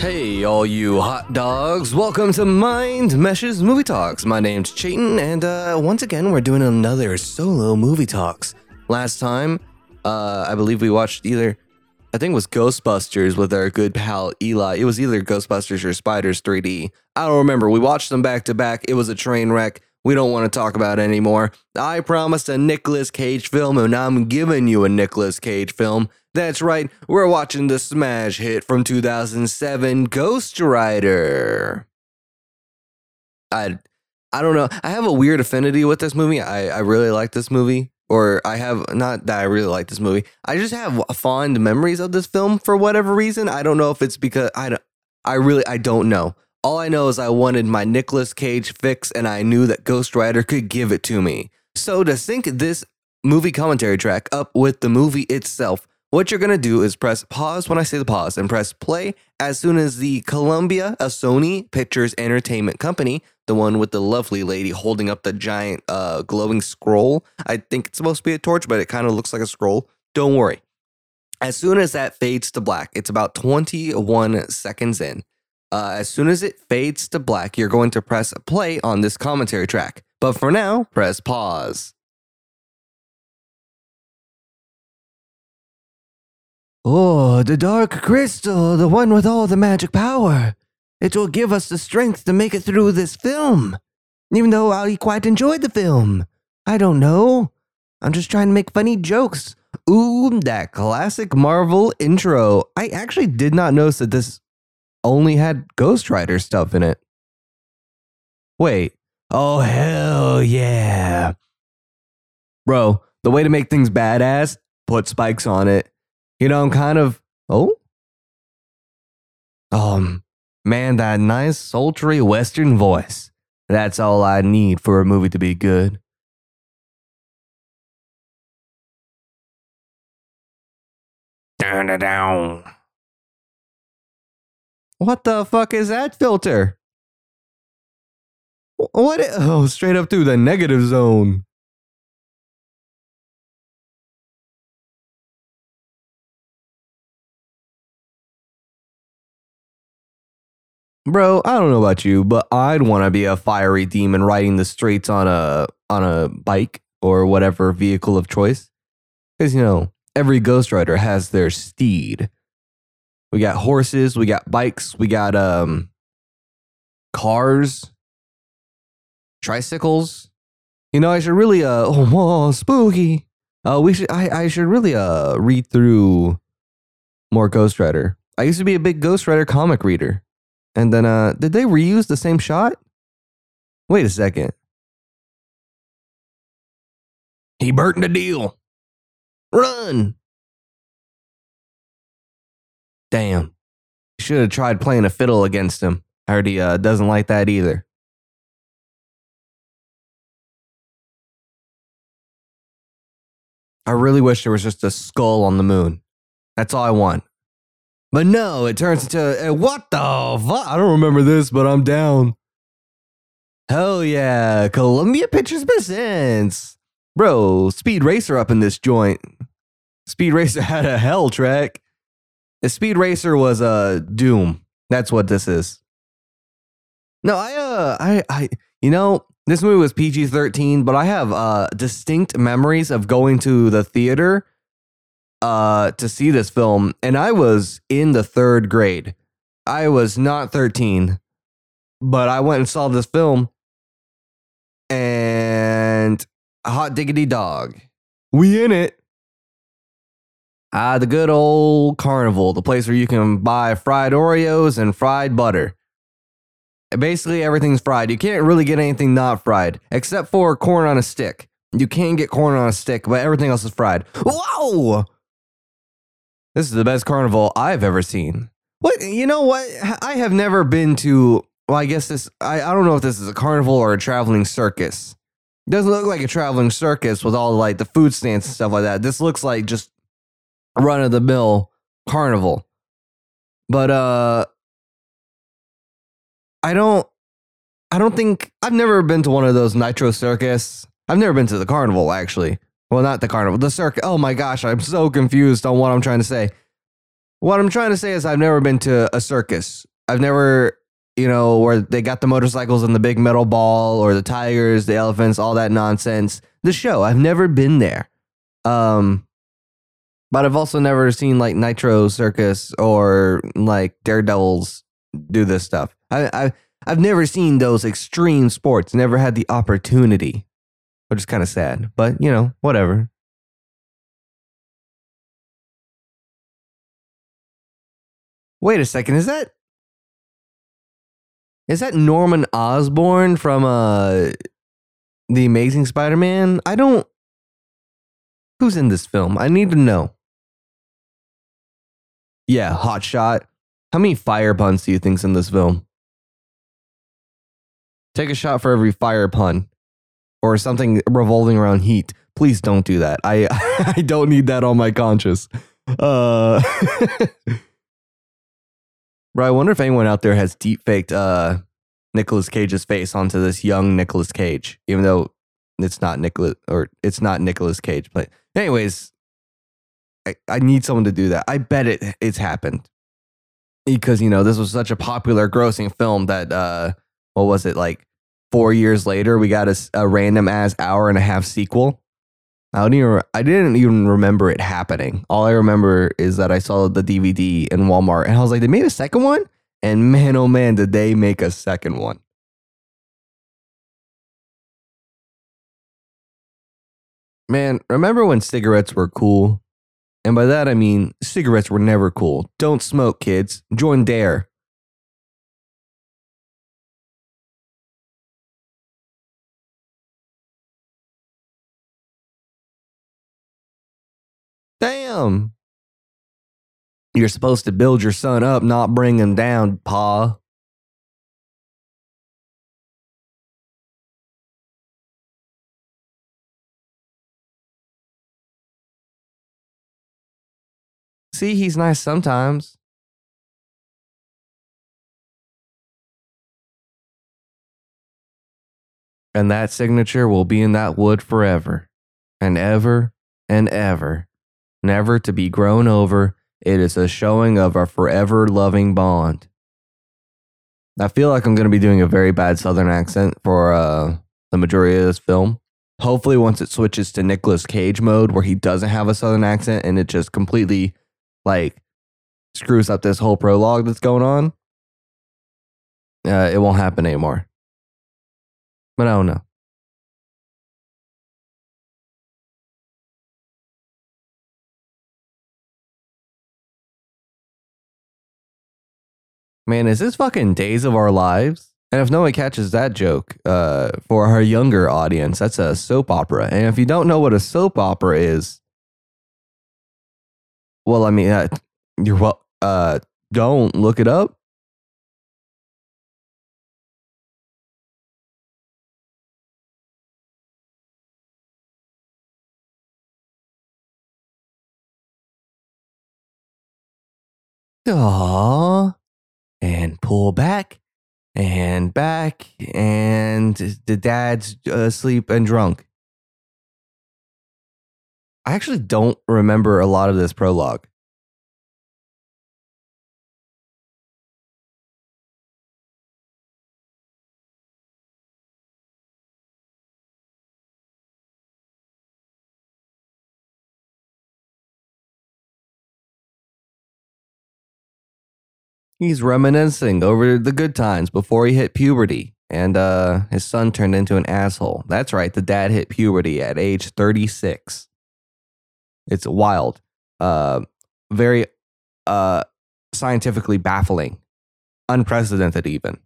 Hey, all you hot dogs, welcome to Mind Meshes Movie Talks. My name's Chayton, and once again, we're doing another solo movie talks. Last time, I believe we watched I think it was Ghostbusters with our good pal Eli. It was either Ghostbusters or Spiders 3D. I don't remember. We watched them back to back. It was a train wreck. We don't want to talk about it anymore. I promised a Nicolas Cage film, and I'm giving you a Nicolas Cage film. That's right, we're watching the smash hit from 2007, Ghost Rider. I don't know. I have a weird affinity with this movie. I really like this movie. Or I have, not that I really like this movie. I just have fond memories of this film for whatever reason. I don't know if it's because, I don't know. All I know is I wanted my Nicolas Cage fix, and I knew that Ghost Rider could give it to me. So to sync this movie commentary track up with the movie itself, what you're going to do is press pause when I say the pause and press play as soon as the Columbia, a Sony Pictures Entertainment Company, the one with the lovely lady holding up the giant glowing scroll. I think it's supposed to be a torch, but it kind of looks like a scroll. Don't worry. As soon as that fades to black, it's about 21 seconds in. As soon as it fades to black, you're going to press play on this commentary track. But for now, press pause. Oh, the dark crystal, the one with all the magic power. It will give us the strength to make it through this film. Even though I quite enjoyed the film. I don't know. I'm just trying to make funny jokes. Ooh, that classic Marvel intro. I actually did not notice that this only had Ghost Rider stuff in it. Wait. Oh, hell yeah. Bro, the way to make things badass, put spikes on it. You know, I'm kind of... Man, that nice, sultry Western voice. That's all I need for a movie to be good. Turn it down. What the fuck is that filter? What? Oh, straight up through the negative zone. Bro, I don't know about you, but I'd want to be a fiery demon riding the streets on a bike or whatever vehicle of choice. Because, you know, every Ghost Rider has their steed. We got horses, we got bikes, we got cars, tricycles. You know, I should really spooky. I should really read through more Ghost Rider. I used to be a big Ghost Rider comic reader. And then did they reuse the same shot? Wait a second. He burnt the deal. Run. Damn. Should have tried playing a fiddle against him. I heard he doesn't like that either. I really wish there was just a skull on the moon. That's all I want. But no, it turns into... what the fuck? I don't remember this, but I'm down. Hell yeah. Columbia Pictures presents. Bro, Speed Racer up in this joint. Speed Racer had a hell track. The Speed Racer was Doom. That's what this is. No, this movie was PG-13, but I have distinct memories of going to the theater to see this film, and I was in the third grade. I was not 13, but I went and saw this film, and hot diggity dog. We in it. The good old carnival, the place where you can buy fried Oreos and fried butter. Basically, everything's fried. You can't really get anything not fried, except for corn on a stick. You can get corn on a stick, but everything else is fried. Whoa! This is the best carnival I've ever seen. What? You know what? I have never been to, well, I guess this, I don't know if this is a carnival or a traveling circus. It doesn't look like a traveling circus with all like the food stands and stuff like that. This looks like just run-of-the-mill carnival. But I've never been to one of those Nitro Circus. I've never been to the carnival, actually. Well, not the carnival, the circus. Oh my gosh, I'm so confused on what I'm trying to say. What I'm trying to say is I've never been to a circus. I've never, where they got the motorcycles and the big metal ball or the tigers, the elephants, all that nonsense. The show, I've never been there. But I've also never seen like Nitro Circus or like Daredevils do this stuff. I've never seen those extreme sports, never had the opportunity, which is kind of sad, but whatever. Wait a second, is that Norman Osborn from The Amazing Spider-Man? Who's in this film? I need to know. Yeah, Hot Shot. How many fire puns do you think's in this film? Take a shot for every fire pun or something revolving around heat. Please don't do that. I don't need that on my conscience. Bro, I wonder if anyone out there has deepfaked Nicolas Cage's face onto this young Nicolas Cage, even though it's not Nicolas Cage. But anyways, I need someone to do that. I bet it's happened. Because, this was such a popular grossing film that, what was it, like 4 years later, we got a random ass hour and a half sequel. I didn't even remember it happening. All I remember is that I saw the DVD in Walmart and I was like, they made a second one? And man, oh man, did they make a second one. Man, remember when cigarettes were cool? And by that, I mean, cigarettes were never cool. Don't smoke, kids. Join DARE. Damn. You're supposed to build your son up, not bring him down, Pa. See, he's nice sometimes. And that signature will be in that wood forever and ever and ever, never to be grown over. It is a showing of our forever loving bond. I feel like I'm going to be doing a very bad Southern accent for the majority of this film. Hopefully once it switches to Nicolas Cage mode where he doesn't have a Southern accent and it just completely screws up this whole prologue that's going on. It won't happen anymore. But I don't know. Man, is this fucking Days of Our Lives? And if no one catches that joke, for our younger audience, that's a soap opera. And if you don't know what a soap opera is, well, I mean, don't look it up. Aww. And pull back and back. And the dad's asleep and drunk. I actually don't remember a lot of this prologue. He's reminiscing over the good times before he hit puberty. And his son turned into an asshole. That's right, the dad hit puberty at age 36. It's wild, very scientifically baffling, unprecedented even.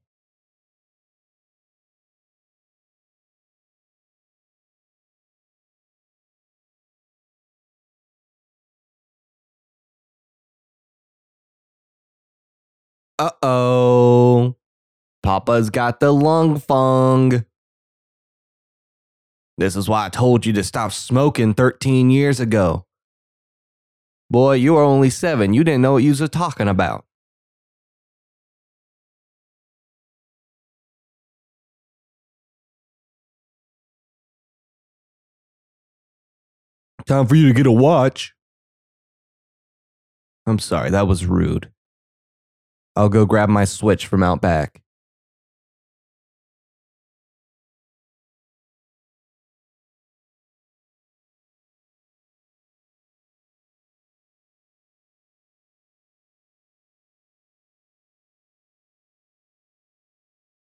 Uh-oh, Papa's got the lung fung. This is why I told you to stop smoking 13 years ago. Boy, you were only 7. You didn't know what you was talking about. Time for you to get a watch. I'm sorry, that was rude. I'll go grab my Switch from out back.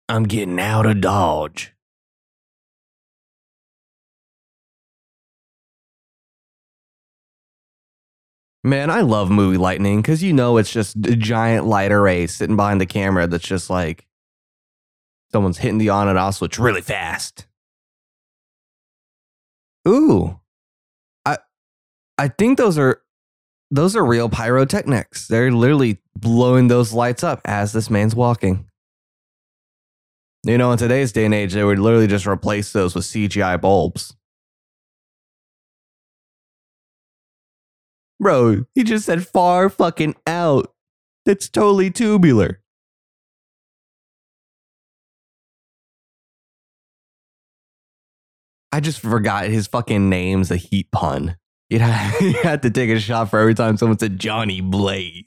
I'm getting out of Dodge. Man, I love movie lightning because it's just a giant light array sitting behind the camera that's just like someone's hitting the on and off switch really fast. Ooh, I think those are real pyrotechnics. They're literally blowing those lights up as this man's walking. In today's day and age, they would literally just replace those with CGI bulbs. Bro, he just said far fucking out. That's totally tubular. I just forgot his fucking name's a heat pun. You had to take a shot for every time someone said Johnny Blaze.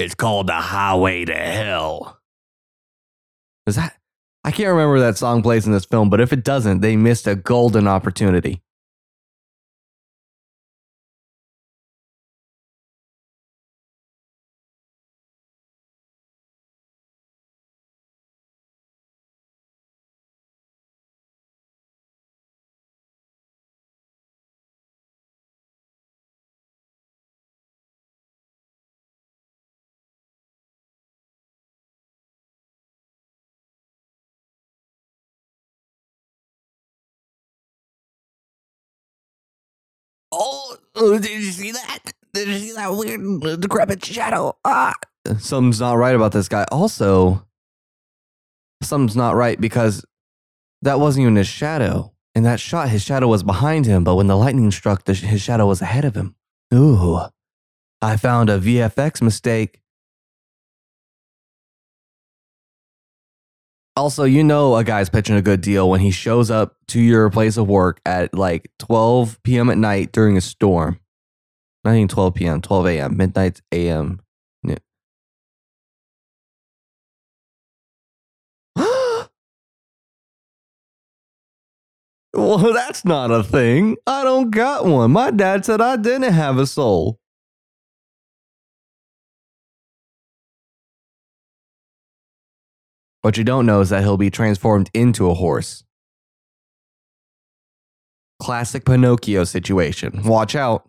It's called The Highway to Hell. I can't remember if that song plays in this film, but if it doesn't, they missed a golden opportunity. Oh, did you see that? Did you see that weird decrepit shadow? Ah. Something's not right about this guy. Also, something's not right because that wasn't even his shadow. In that shot, his shadow was behind him, but when the lightning struck, his shadow was ahead of him. Ooh, I found a VFX mistake. Also, a guy's pitching a good deal when he shows up to your place of work at like 12 p.m. at night during a storm. Not even 12 p.m., 12 a.m., midnight a.m. Yeah. Well, that's not a thing. I don't got one. My dad said I didn't have a soul. What you don't know is that he'll be transformed into a horse. Classic Pinocchio situation. Watch out.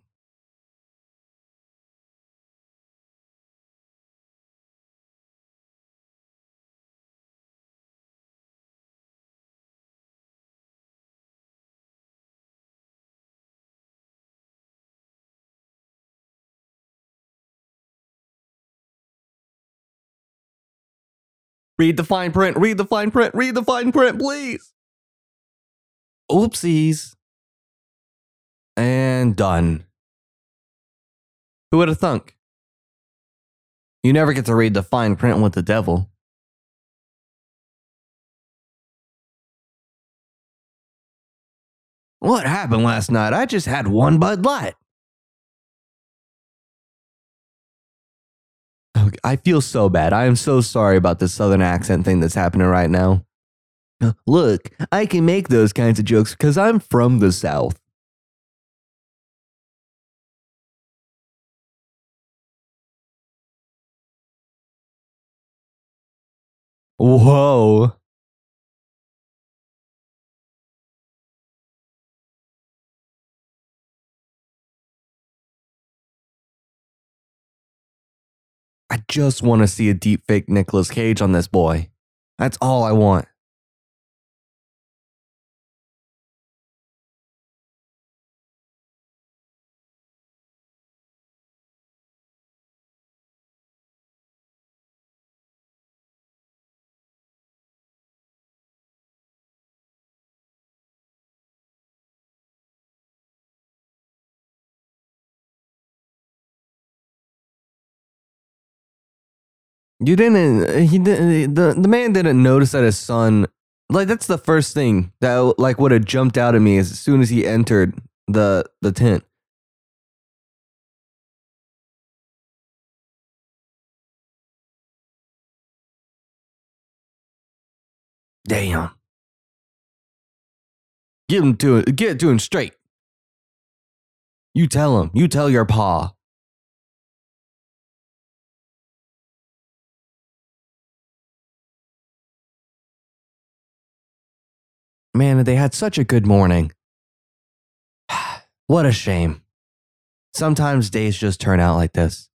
Read the fine print, read the fine print, read the fine print, please. Oopsies. And done. Who would have thunk? You never get to read the fine print with the devil. What happened last night? I just had one Bud Light. I feel so bad. I am so sorry about this southern accent thing that's happening right now. Look, I can make those kinds of jokes because I'm from the South. Whoa. I just want to see a deepfake Nicolas Cage on this boy. That's all I want. You didn't. He didn't. The man didn't notice that his son. Like, that's the first thing that like would have jumped out at me as soon as he entered the tent. Damn. Get it to him straight. You tell him. You tell your pa. Man, they had such a good morning. What a shame. Sometimes days just turn out like this.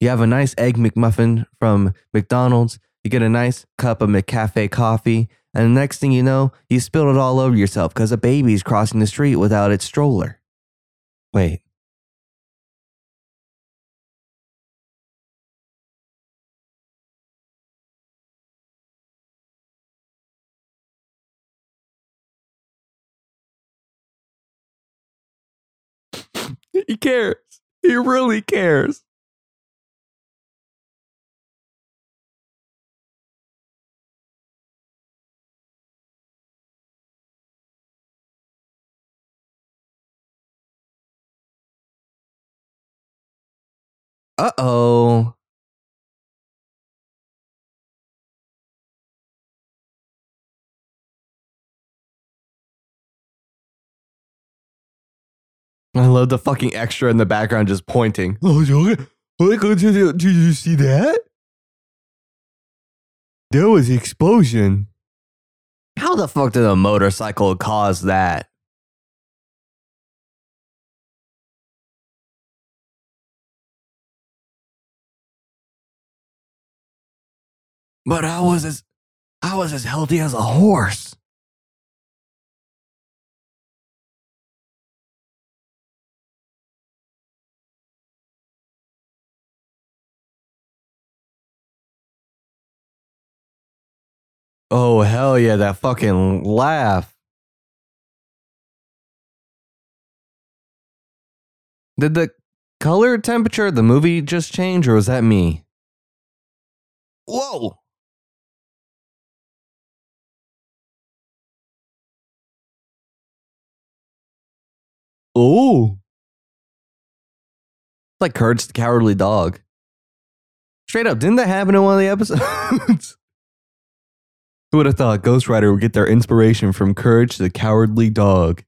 You have a nice egg McMuffin from McDonald's. You get a nice cup of McCafe coffee. And the next thing you know, you spilled it all over yourself because a baby's crossing the street without its stroller. Wait. He cares. He really cares. Uh-oh. I love the fucking extra in the background just pointing. Oh, did you see that? There was an explosion. How the fuck did a motorcycle cause that? But I was as healthy as a horse. Oh, hell yeah, that fucking laugh. Did the color temperature of the movie just change, or was that me? Whoa! Ooh. It's like Courage the Cowardly Dog. Straight up, didn't that happen in one of the episodes? Who would have thought Ghost Rider would get their inspiration from Courage the Cowardly Dog?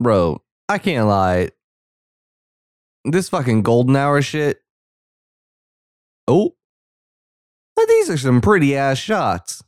Bro, I can't lie. This fucking golden hour shit. Oh. But these are some pretty ass shots.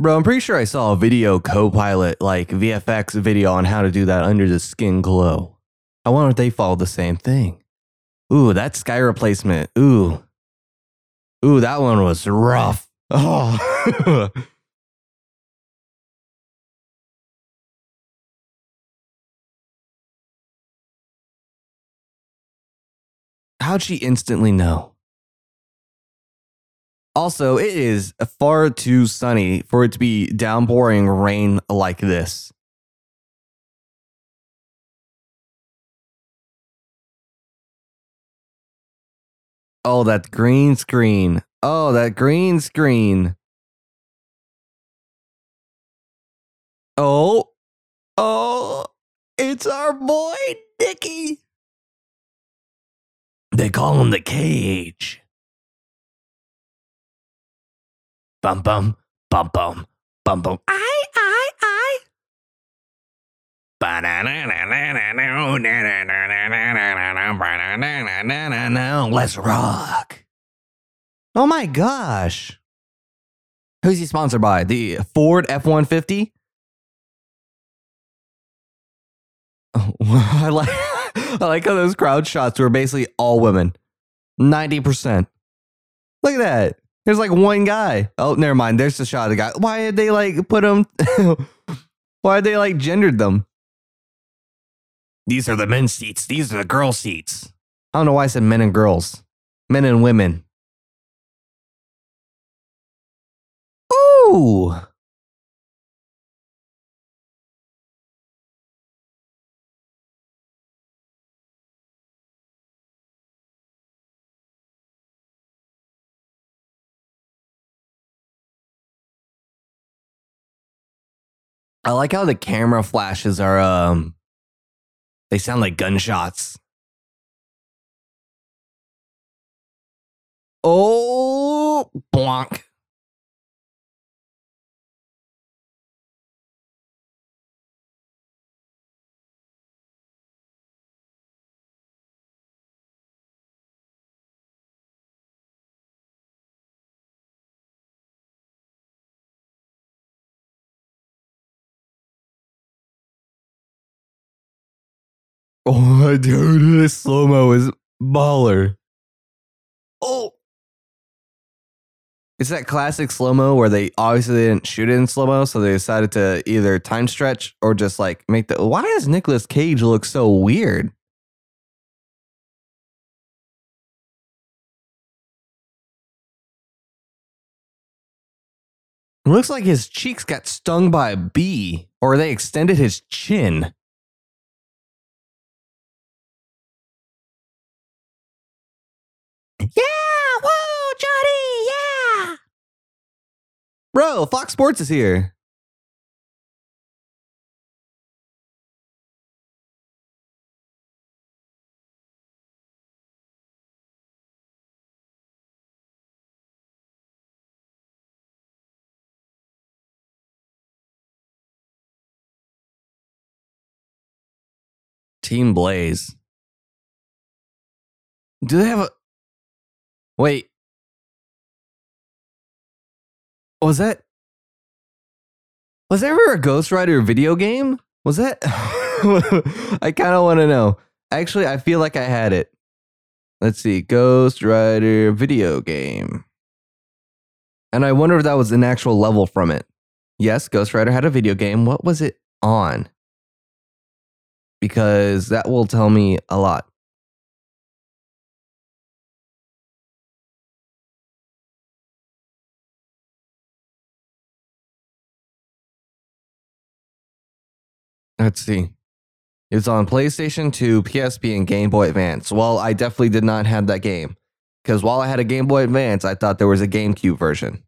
Bro, I'm pretty sure I saw a video co-pilot, like VFX video on how to do that under the skin glow. I wonder if they followed the same thing. Ooh, that sky replacement. Ooh, that one was rough. Oh. How'd she instantly know? Also, it is far too sunny for it to be downpouring rain like this. Oh, that green screen. Oh, that green screen. Oh. Oh. It's our boy, Nicky. They call him the Cage. Bum bum, bum bum, bum bum. I. Let's rock. Oh my gosh. Who's he sponsored by? The Ford F-150? Oh, I like how those crowd shots were basically all women. 90%. Look at that. There's like one guy. Oh, never mind. There's the shot of the guy. Why did they like put him? Why did they like gendered them? These are the men's seats. These are the girl seats. I don't know why I said men and girls. Men and women. Ooh. I like how the camera flashes are, they sound like gunshots. Oh, bonk. Oh, dude, this slow-mo is baller. Oh! It's that classic slow-mo where they obviously didn't shoot it in slow-mo, so they decided to either time stretch or just, like, make the... Why does Nicolas Cage look so weird? It looks like his cheeks got stung by a bee, or they extended his chin. Yeah! Whoa, Johnny! Yeah! Bro, Fox Sports is here. Team Blaze. Do they have a... Wait. Was there ever a Ghost Rider video game? Was that? I kind of want to know. Actually, I feel like I had it. Let's see. Ghost Rider video game. And I wonder if that was an actual level from it. Yes, Ghost Rider had a video game. What was it on? Because that will tell me a lot. Let's see. It's on PlayStation 2, PSP, and Game Boy Advance. Well, I definitely did not have that game. Because while I had a Game Boy Advance, I thought there was a GameCube version.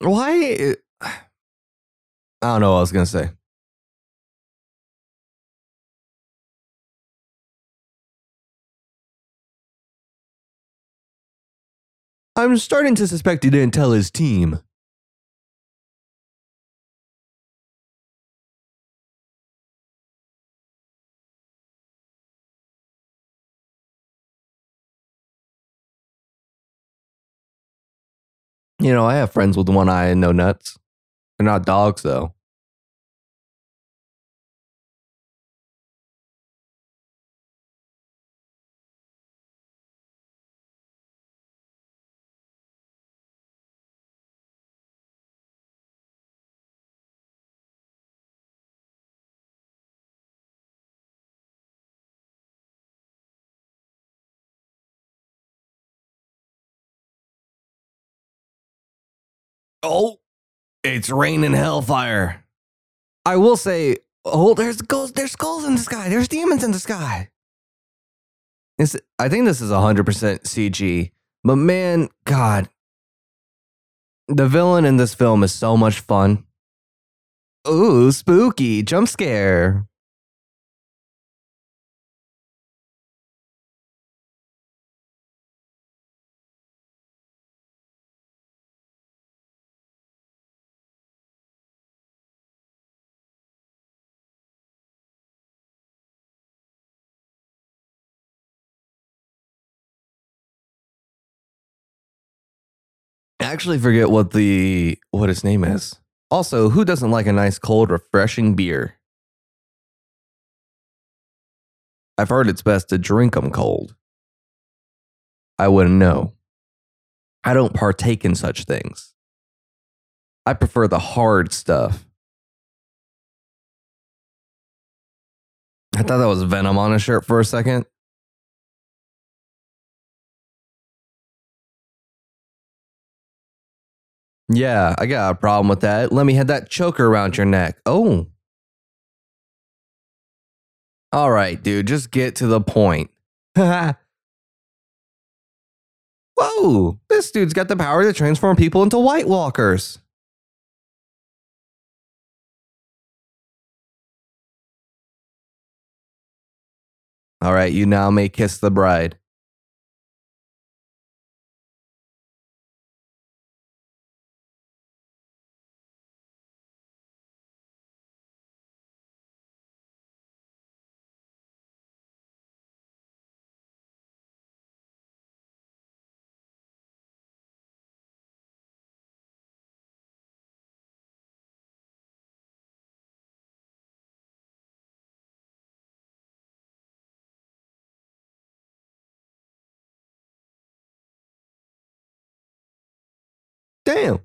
Why? I don't know what I was going to say. I'm starting to suspect he didn't tell his team. You know, I have friends with one eye and no nuts. They're not dogs, though. Oh, it's raining hellfire. I will say, oh, there's skulls in the sky. There's demons in the sky. I think this is 100% CG, but man, God, the villain in this film is so much fun. Ooh, spooky, jump scare. I actually forget what his name is. Also, who doesn't like a nice, cold, refreshing beer? I've heard it's best to drink them cold. I wouldn't know. I don't partake in such things. I prefer the hard stuff. I thought that was Venom on a shirt for a second. Yeah, I got a problem with that. Let me have that choker around your neck. Oh. All right, dude, just get to the point. Whoa, this dude's got the power to transform people into White Walkers. All right, you now may kiss the bride. Damn.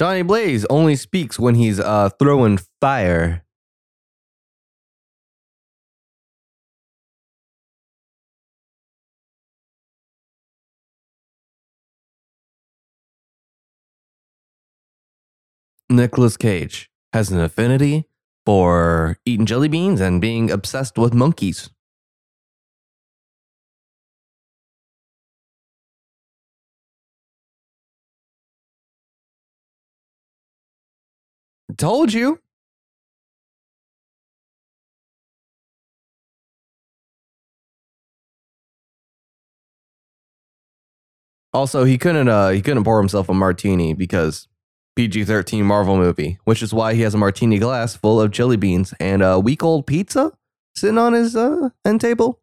Johnny Blaze only speaks when he's throwing fire. Nicolas Cage has an affinity for eating jelly beans and being obsessed with monkeys. Told you. Also, he couldn't pour himself a martini because PG-13 Marvel movie, which is why he has a martini glass full of jelly beans and a week-old pizza sitting on his end table.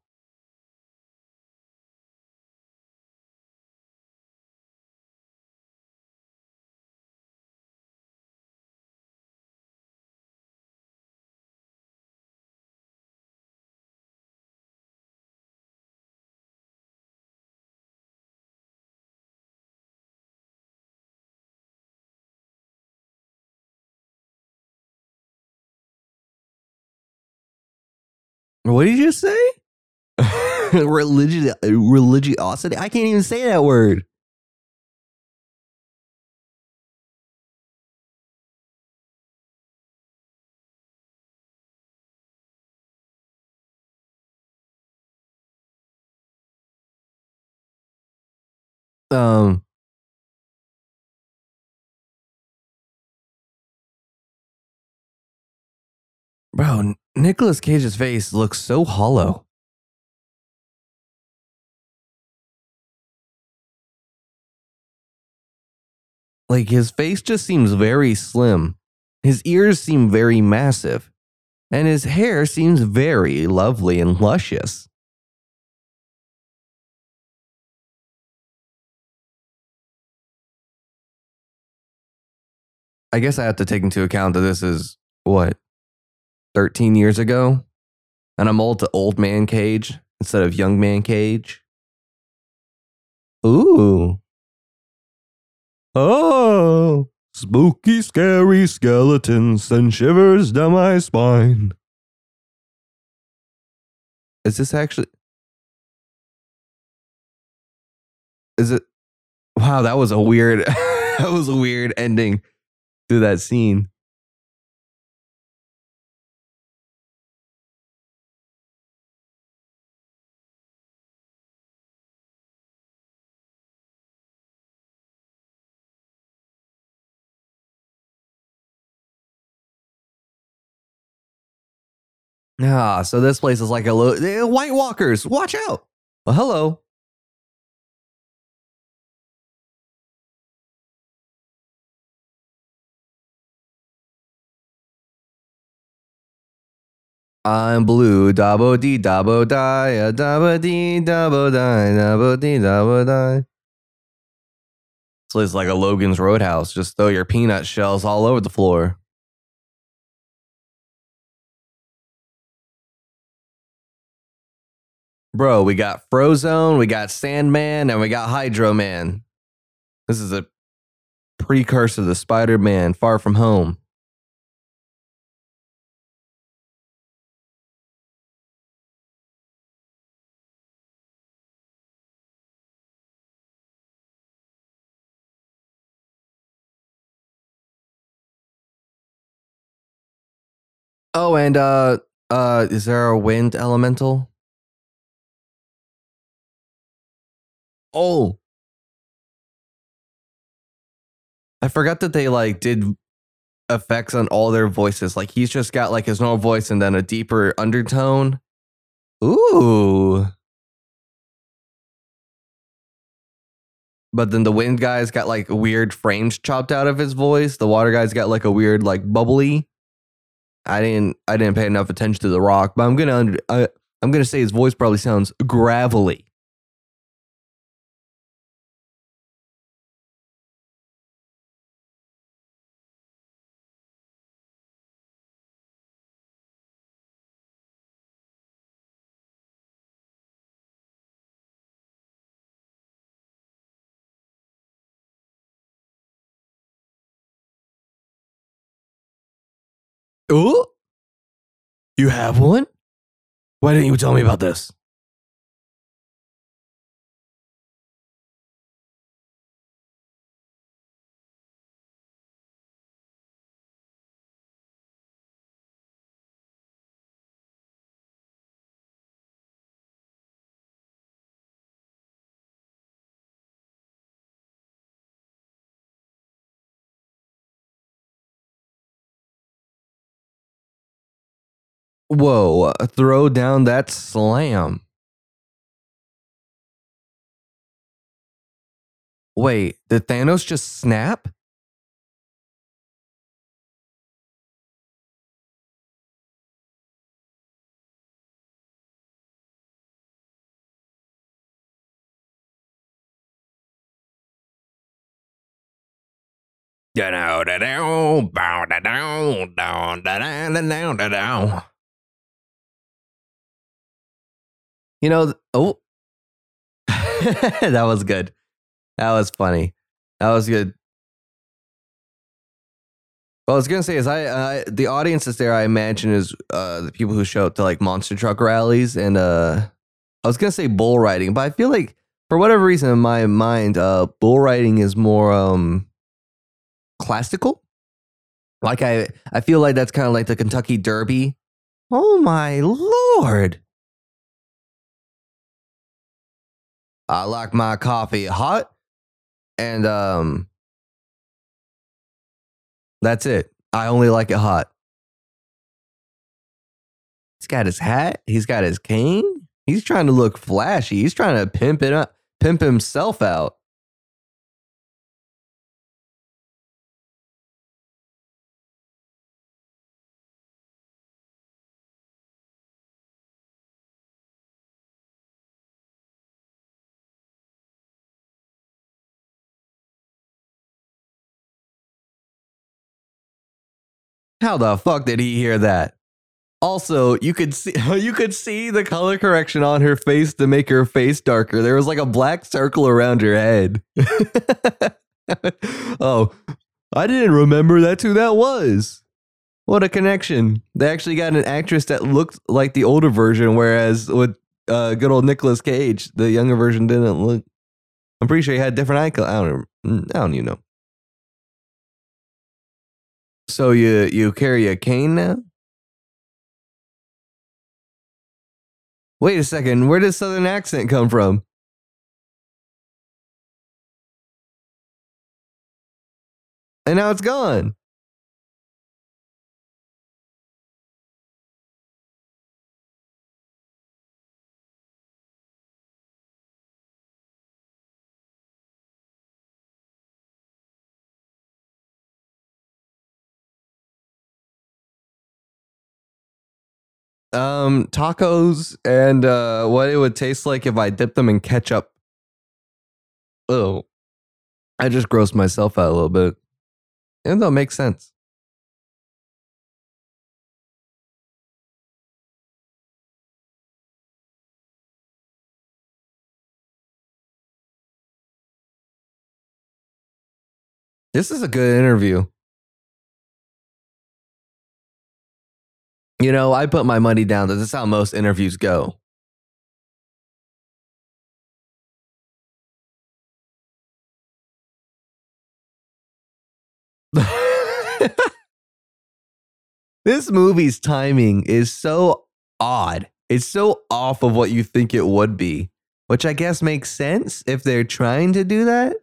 What did you say? Religiosity? I can't even say that word. Bro, Nicolas Cage's face looks so hollow. Like, his face just seems very slim. His ears seem very massive. And his hair seems very lovely and luscious. I guess I have to take into account that this is, what, 13 years ago, and I'm old to old man Cage instead of young man Cage. Ooh. Oh, spooky, scary skeletons and shivers down my spine. Is this actually... Is it... Wow, that was a weird... that was a weird ending to that scene. Ah, so this place is like a White Walkers. Watch out. Well, hello. I'm blue, dabo dee, dabo die, a dabo dee, dabo die, dabo dee, dabo die. So it's like a Logan's Roadhouse. Just throw your peanut shells all over the floor. Bro, we got Frozone, we got Sandman, and we got Hydro Man. This is a precursor to Spider-Man Far From Home. Oh, and is there a wind elemental? Oh, I forgot that they like did effects on all their voices. Like he's just got like his normal voice and then a deeper undertone. Ooh. But then the wind guy's got like weird frames chopped out of his voice. The water guy's got like a weird like bubbly. I didn't pay enough attention to the rock, but I'm gonna say his voice probably sounds gravelly. Ooh, you have one? Why didn't you tell me about this? Whoa, throw down that slam. Wait, did Thanos just snap? You know, oh, that was good. That was funny. That was good. What I was gonna say is, the audience that's there, I imagine, is the people who show up to like monster truck rallies, and I was gonna say bull riding, but I feel like for whatever reason in my mind, bull riding is more classical. Like I feel like that's kind of like the Kentucky Derby. Oh my lord. I like my coffee hot, and that's it. I only like it hot. He's got his hat. He's got his cane. He's trying to look flashy. He's trying to pimp it up, pimp himself out. How the fuck did he hear that? Also, you could see the color correction on her face to make her face darker. There was like a black circle around her head. Oh, I didn't remember that's who that was. What a connection. They actually got an actress that looked like the older version, whereas with good old Nicolas Cage, the younger version didn't look. I'm pretty sure he had different icon. I don't even know. So you carry a cane now? Wait a second, where does Southern accent come from? And now it's gone. tacos and what it would taste like if I dipped them in ketchup. Oh, I just grossed myself out a little bit. And that makes sense. This is a good interview. You know, I put my money down that this is how most interviews go. This movie's timing is so odd. It's so off of what you think it would be, which I guess makes sense if they're trying to do that.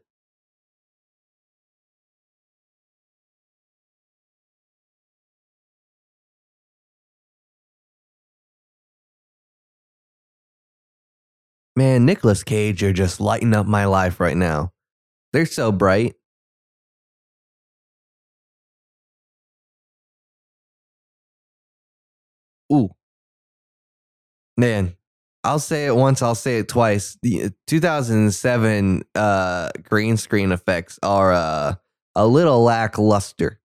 Man, Nicolas Cage, you're just lighting up my life right now. They're so bright. Ooh. Man, I'll say it once, I'll say it twice. The 2007 green screen effects are a little lackluster.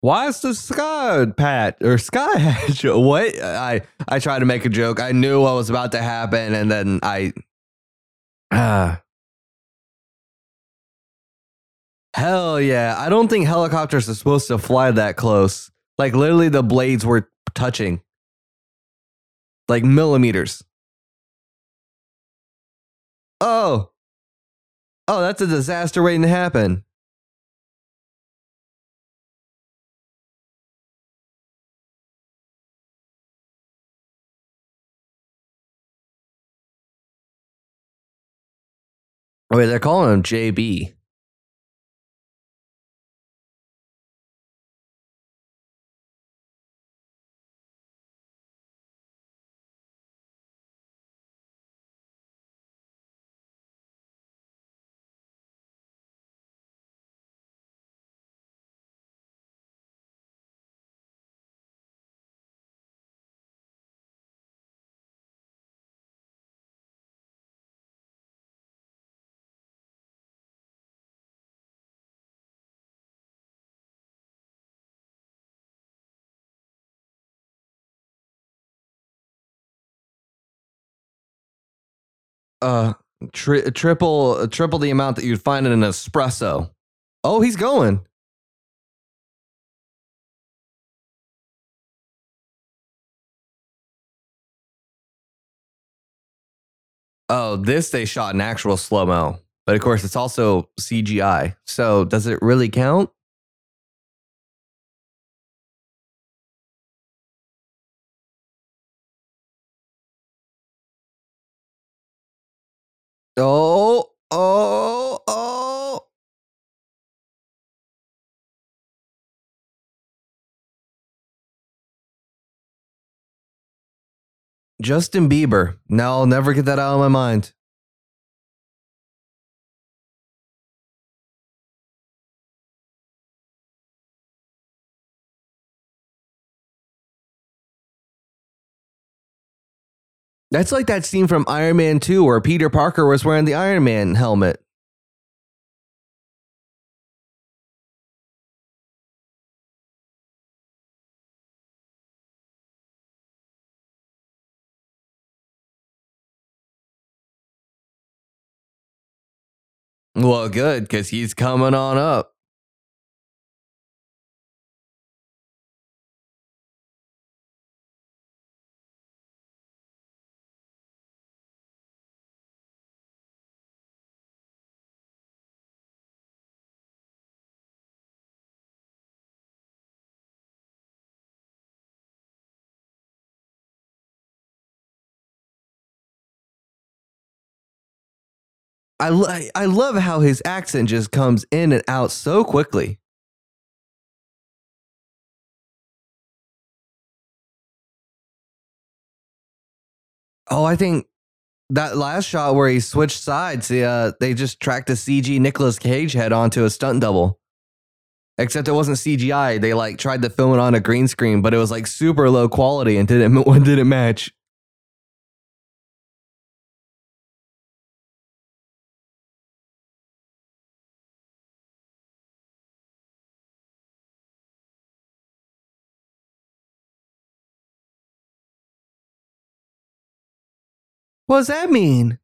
Why is the sky patch or sky hatch? What? I tried to make a joke. I knew what was about to happen, and then hell yeah! I don't think helicopters are supposed to fly that close. Like literally, the blades were touching, like millimeters. Oh, that's a disaster waiting to happen. Wait, they're calling him JB. Triple the amount that you'd find in an espresso. Oh, he's going. Oh, this they shot in actual slow-mo. But of course, it's also CGI. So does it really count? Oh. Justin Bieber. Now I'll never get that out of my mind. That's like that scene from Iron Man 2 where Peter Parker was wearing the Iron Man helmet. Well, good, because he's coming on up. I love how his accent just comes in and out so quickly. Oh, I think that last shot where he switched sides, they just tracked a CG Nicolas Cage head onto a stunt double. Except it wasn't CGI. They like tried to film it on a green screen, but it was like super low quality and didn't match. What does that mean?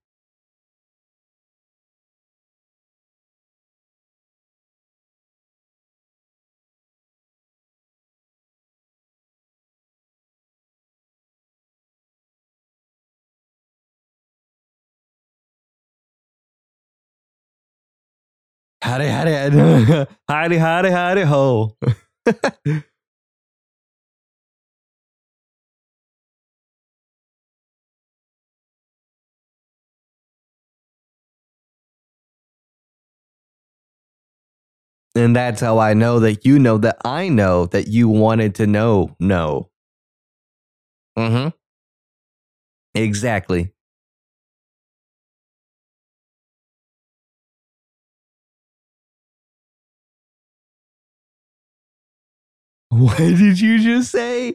Howdy, howdy, howdy, howdy, howdy, ho. And that's how I know that I know that you wanted to know. Mm-hmm. Exactly. What did you just say?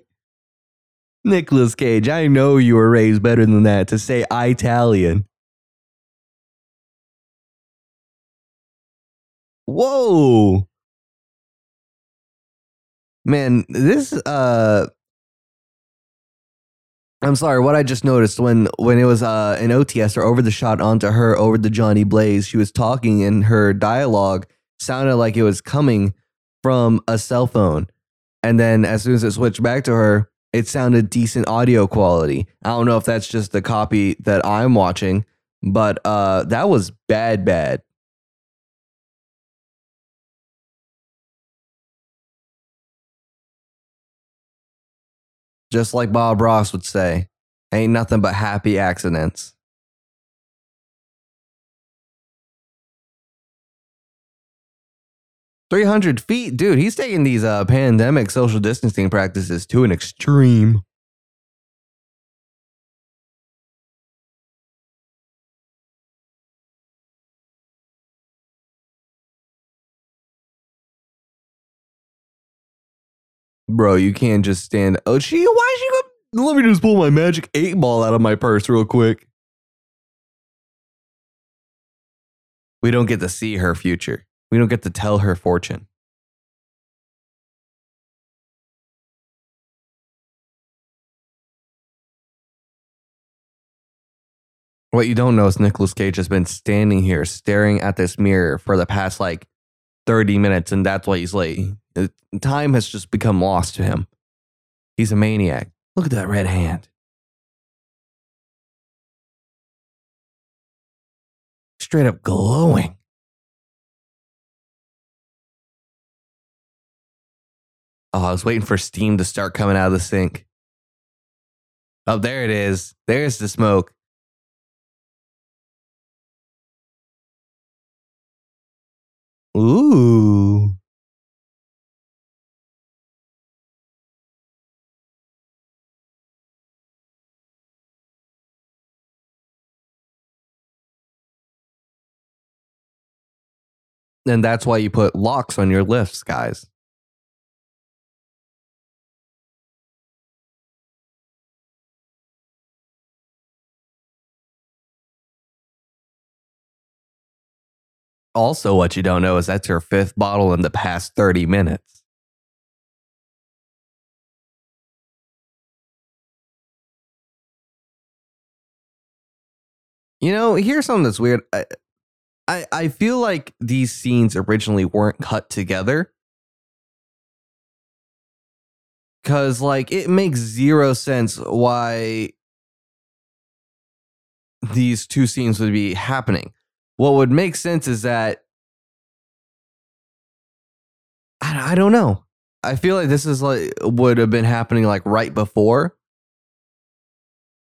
Nicolas Cage, I know you were raised better than that to say Italian. Whoa. Man, this I'm sorry, what I just noticed when it was an OTS or over the shot onto her over the Johnny Blaze, she was talking and her dialogue sounded like it was coming from a cell phone. And then as soon as it switched back to her, it sounded decent audio quality. I don't know if that's just the copy that I'm watching, but that was bad. Just like Bob Ross would say, ain't nothing but happy accidents. $300 feet, dude, he's taking these pandemic social distancing practices to an extreme. Bro, you can't just stand. Oh, gee, why is she? Let me just pull my magic 8 ball out of my purse real quick. We don't get to see her future. We don't get to tell her fortune. What you don't know is Nicolas Cage has been standing here staring at this mirror for the past 30 minutes, and that's why he's late. Time has just become lost to him. He's a maniac. Look at that red hand. Straight up glowing. Oh, I was waiting for steam to start coming out of the sink. Oh, there it is. There's the smoke. Ooh. And that's why you put locks on your lifts, guys. Also, what you don't know is that's her 5th bottle in the past 30 minutes. Here's something that's weird. I feel like these scenes originally weren't cut together. Because, it makes zero sense why these two scenes would be happening. What would make sense is that I don't know. I feel like this is would have been happening right before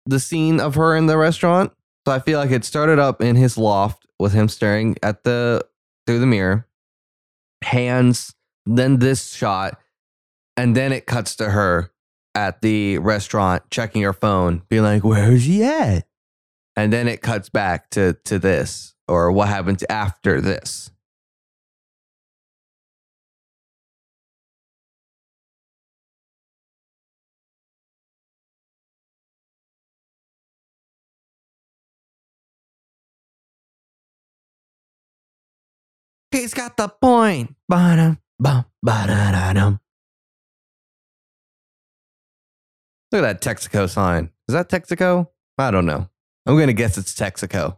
the scene of her in the restaurant. So I feel like it started up in his loft with him staring at through the mirror, hands, then this shot, and then it cuts to her at the restaurant checking her phone, being like, "Where is she at?" And then it cuts back to this, or what happens after this. He's got the point. Ba-dum, ba, ba-da-da-dum. Look at that Texaco sign. Is that Texaco? I don't know. I'm going to guess it's Texaco.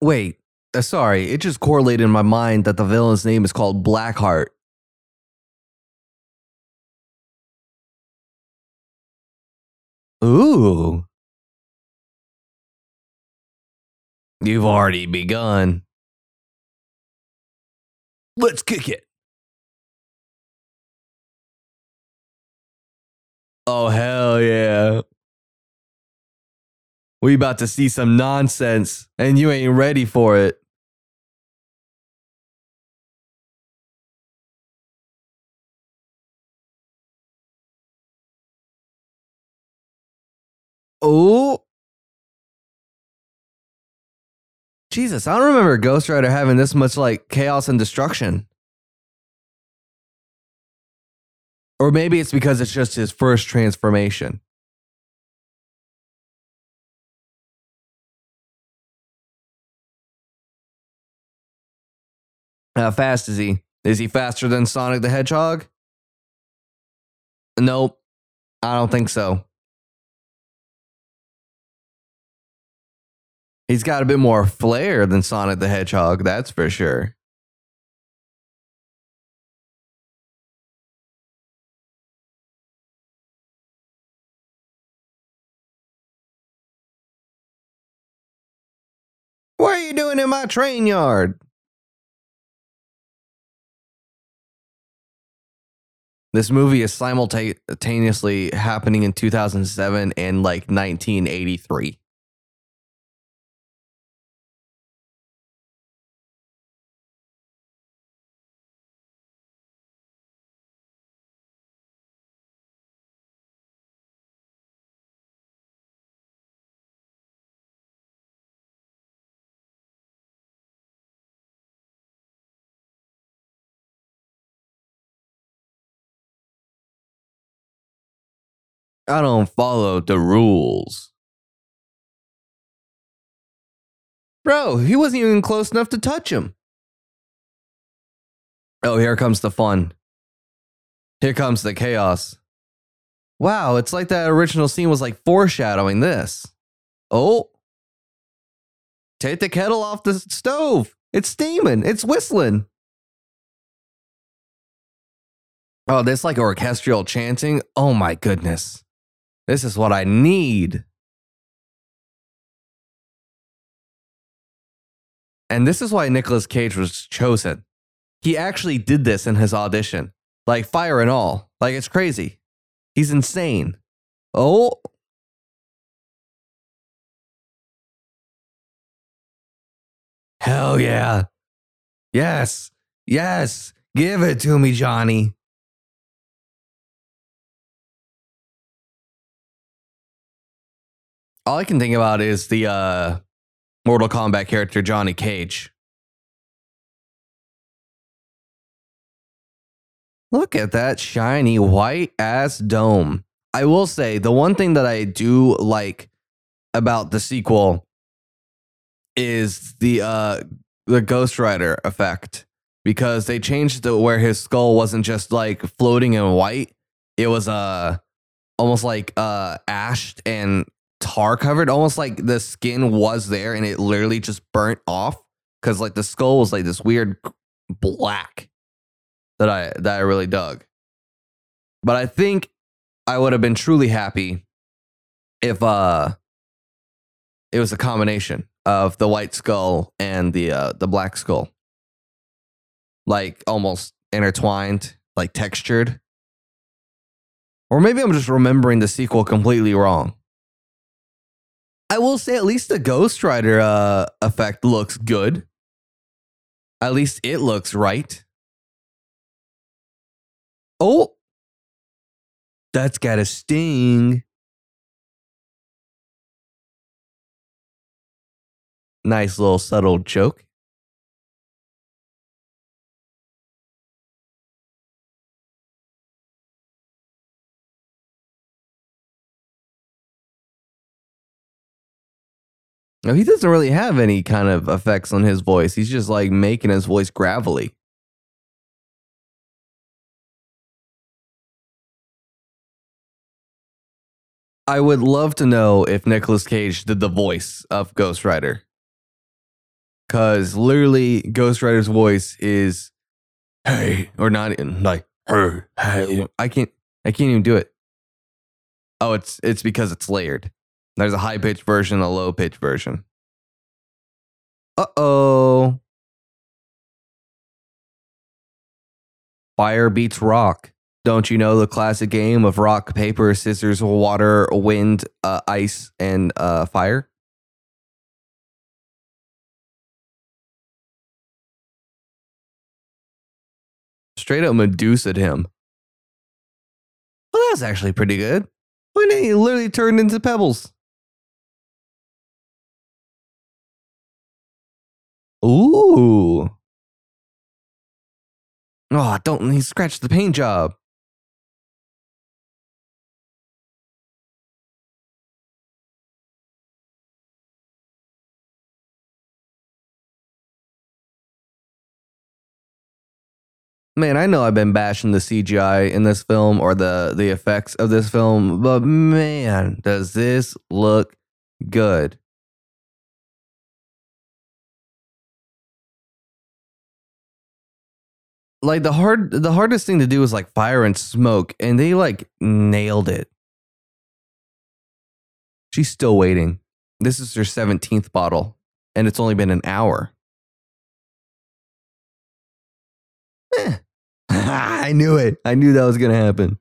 Wait, sorry. It just correlated in my mind that the villain's name is called Blackheart. Ooh. You've already begun. Let's kick it. Oh, hell yeah. We about to see some nonsense, and you ain't ready for it. Oh. Jesus, I don't remember Ghost Rider having this much, like, chaos and destruction. Or maybe it's because it's just his first transformation. How fast is he? Is he faster than Sonic the Hedgehog? Nope. I don't think so. He's got a bit more flair than Sonic the Hedgehog, that's for sure. What are you doing in my train yard? This movie is simultaneously happening in 2007 and like 1983. I don't follow the rules. Bro, he wasn't even close enough to touch him. Oh, here comes the fun. Here comes the chaos. Wow, it's like that original scene was like foreshadowing this. Oh. Take the kettle off the stove. It's steaming. It's whistling. Oh, this like orchestral chanting. Oh my goodness. This is what I need. And this is why Nicolas Cage was chosen. He actually did this in his audition. Like fire and all. Like it's crazy. He's insane. Oh. Hell yeah. Yes. Yes. Give it to me, Johnny. All I can think about is the Mortal Kombat character, Johnny Cage. Look at that shiny white ass dome. I will say the one thing that I do like about the sequel is the Ghost Rider effect, because they changed it where his skull wasn't just like floating in white. It was almost like ashed and tar covered, almost like the skin was there and it literally just burnt off, because like the skull was like this weird black that I really dug. But I think I would have been truly happy if it was a combination of the white skull and the black skull, like almost intertwined, like textured. Or maybe I'm just remembering the sequel completely wrong. I will say at least the Ghost Rider effect looks good. At least it looks right. Oh, that's got a sting. Nice little subtle joke. No, he doesn't really have any kind of effects on his voice. He's just like making his voice gravelly. I would love to know if Nicolas Cage did the voice of Ghost Rider, because literally Ghost Rider's voice is hey, or not even like her. Hey. I can't even do it. Oh, it's because it's layered. There's a high pitched version, a low pitched version. Uh-oh. Fire beats rock. Don't you know the classic game of rock, paper, scissors, water, wind, ice, and fire? Straight up Medusa'd him. Well, that's actually pretty good. When he literally turned into pebbles. Ooh. Oh, don't he scratched the paint job. Man, I know I've been bashing the CGI in this film, or the effects of this film, but man, does this look good. Like the hardest thing to do is like fire and smoke, and they like nailed it. She's still waiting. This is her 17th bottle, and it's only been an hour. Eh. I knew it. I knew that was going to happen.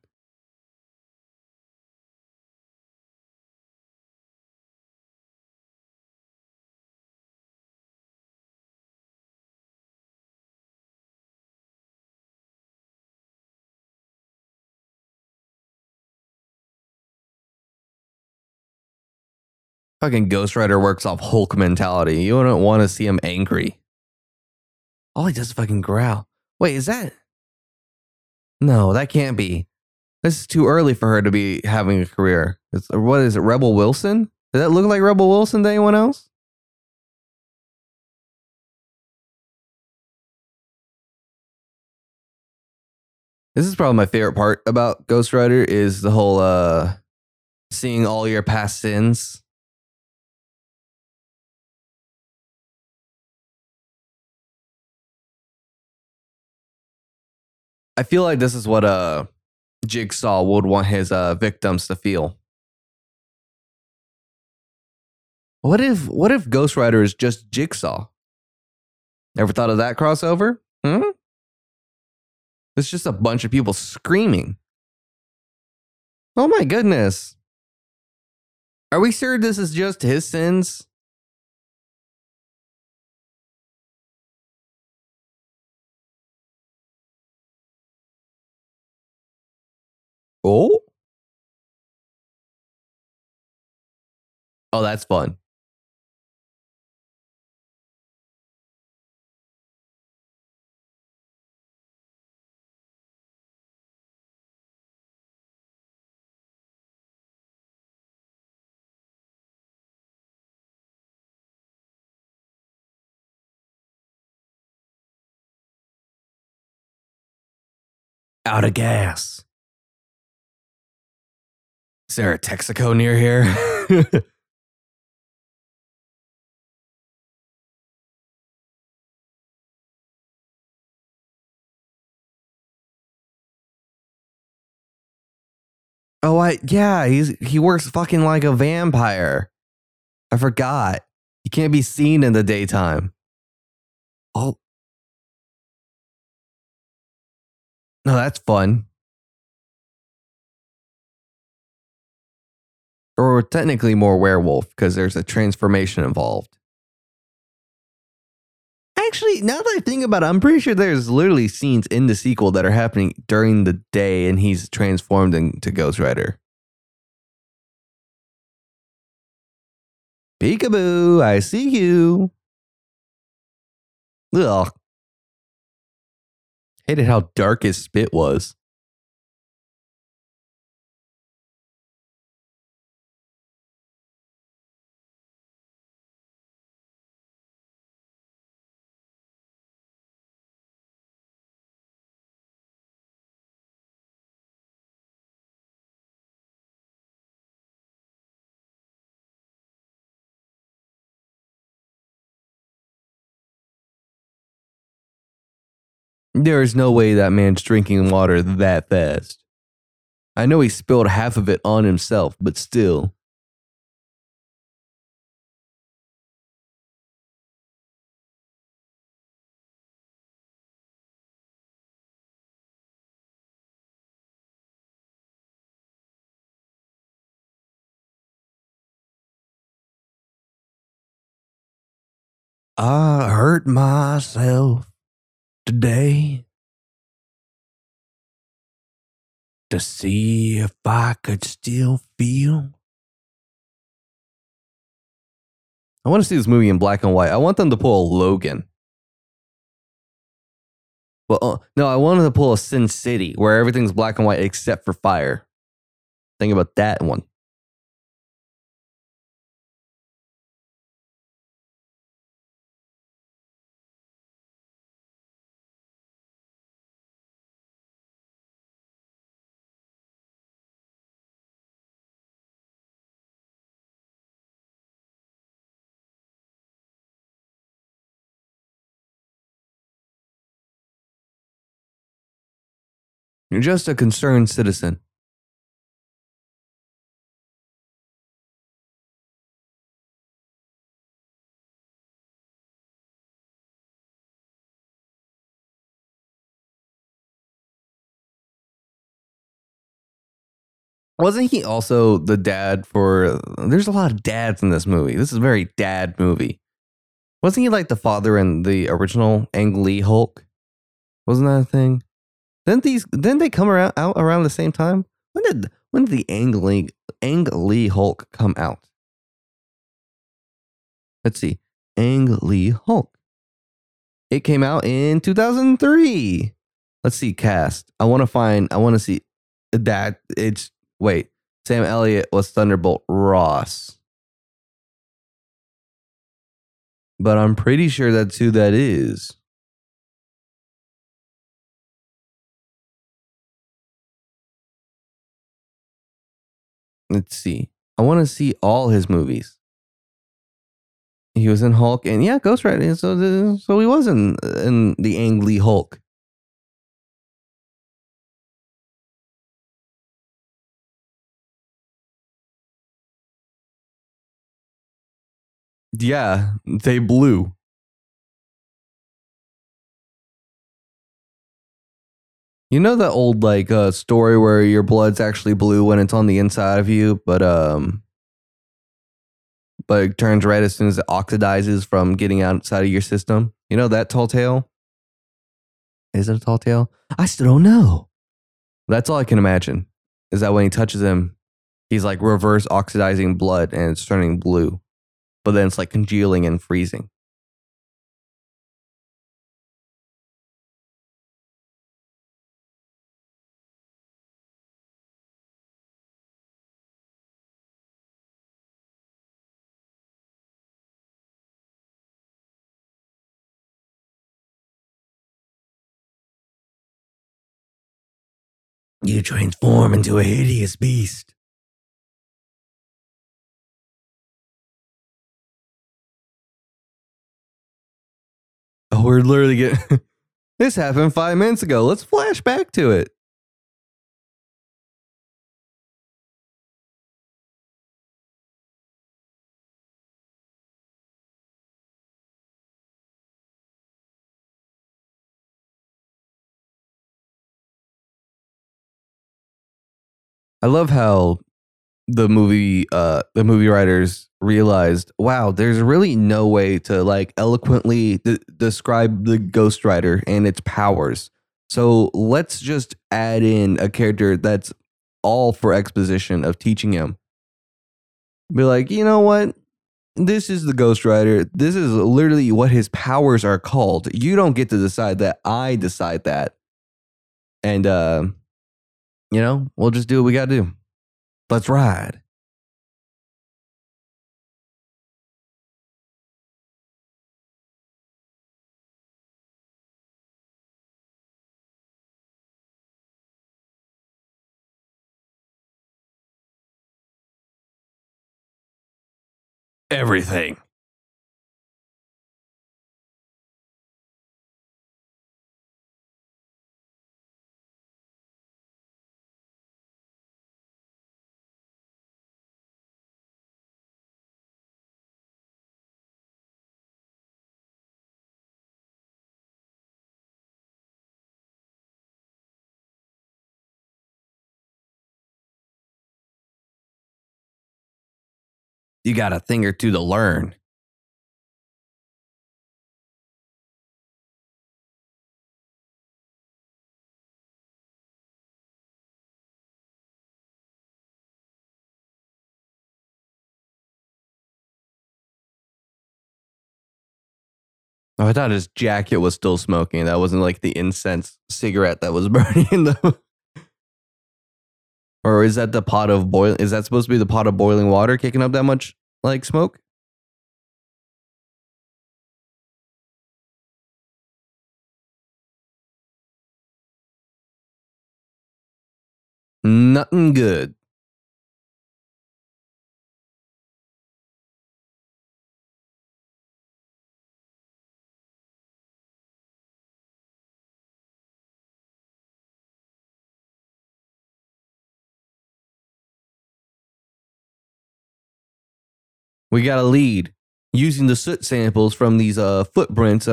Fucking Ghost Rider works off Hulk mentality. You don't want to see him angry. All he does is fucking growl. Wait, is that? No, that can't be. This is too early for her to be having a career. What is it, Rebel Wilson? Does that look like Rebel Wilson to anyone else? This is probably my favorite part about Ghost Rider, is the whole seeing all your past sins. I feel like this is what Jigsaw would want his victims to feel. What if Ghost Rider is just Jigsaw? Never thought of that crossover? Hmm? It's just a bunch of people screaming. Oh my goodness. Are we sure this is just his sins? Oh, that's fun. Out of gas. Is there a Texaco near here? Oh, he works fucking like a vampire. I forgot. He can't be seen in the daytime. Oh. No, that's fun. Or technically more werewolf because there's a transformation involved. Actually, now that I think about it, I'm pretty sure there's literally scenes in the sequel that are happening during the day and he's transformed into Ghost Rider. Peekaboo, I see you. Ugh. Hated how dark his spit was. There is no way that man's drinking water that fast. I know he spilled half of it on himself, but still. I hurt myself today to see if I could still feel. I want to see this movie in black and white. I want them to pull a Logan. Well, no, I wanted to pull a Sin City where everything's black and white except for fire. Think about that one. You're just a concerned citizen. Wasn't he also the dad for... There's a lot of dads in this movie. This is a very dad movie. Wasn't he like the father in the original Ang Lee Hulk? Wasn't that a thing? Didn't they come out around the same time? When did the Ang Lee Hulk come out? Let's see. Ang Lee Hulk. It came out in 2003. Let's see cast. I want to see that it's wait. Sam Elliott was Thunderbolt Ross. But I'm pretty sure that's who that is. Let's see. I want to see all his movies. He was in Hulk and yeah, Ghost Rider. So he was in the Ang Lee Hulk. Yeah, they blew. You know that old story where your blood's actually blue when it's on the inside of you, but it turns red as soon as it oxidizes from getting outside of your system? You know that tall tale? Is it a tall tale? I still don't know. That's all I can imagine. is that when he touches him, he's like reverse oxidizing blood and it's turning blue. But then it's like congealing and freezing. You transform into a hideous beast. Oh, we're literally getting... This happened 5 minutes ago. Let's flash back to it. I love how the movie writers realized, wow, there's really no way to like eloquently describe the Ghost Rider and its powers. So let's just add in a character that's all for exposition of teaching him. Be like, you know what? This is the Ghost Rider. This is literally what his powers are called. You don't get to decide that. I decide that. And, you know, we'll just do what we got to do. Let's ride. Everything. You got a thing or two to learn. Oh, I thought his jacket was still smoking. That wasn't like the incense cigarette that was burning in the... Or is that the pot of boil? Is that supposed to be the pot of boiling water kicking up that much like smoke? Nothing good. We got a lead using the soot samples from these footprints.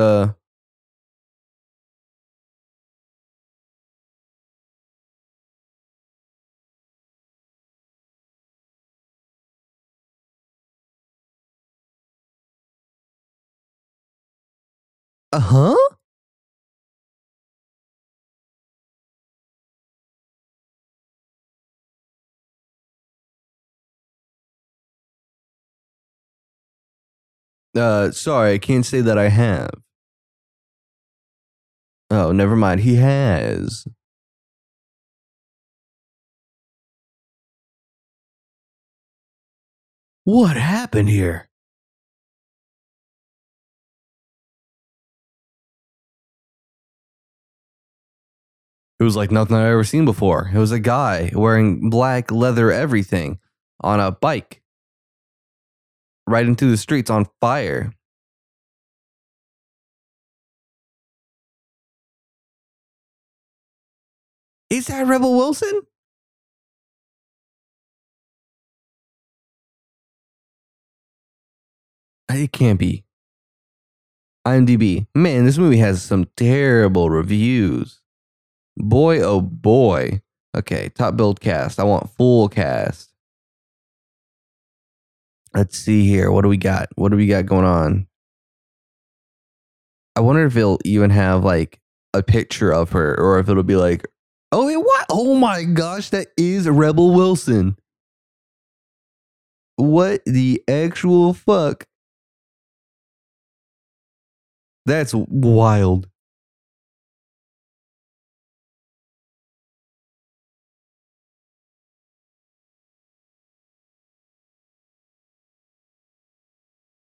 Sorry, I can't say that I have. Oh, never mind. He has. What happened here? It was like nothing I've ever seen before. It was a guy wearing black leather everything on a bike. Riding through the streets on fire. Is that Rebel Wilson? It can't be. IMDb. Man, this movie has some terrible reviews. Boy, oh boy. Okay, top billed cast. I want full cast. Let's see here. What do we got? What do we got going on? I wonder if it'll even have like a picture of her or if it'll be like, Oh, what? Oh my gosh, that is Rebel Wilson. What the actual fuck? That's wild.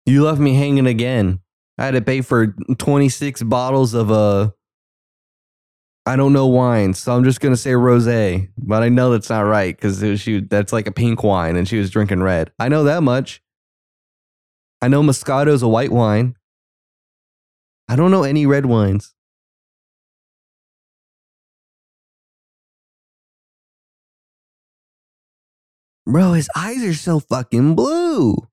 You left me hanging again. I had to pay for 26 bottles of I don't know wine, so I'm just going to say rosé. But I know that's not right because that's like a pink wine and she was drinking red. I know that much. I know Moscato is a white wine. I don't know any red wines. Bro, his eyes are so fucking blue.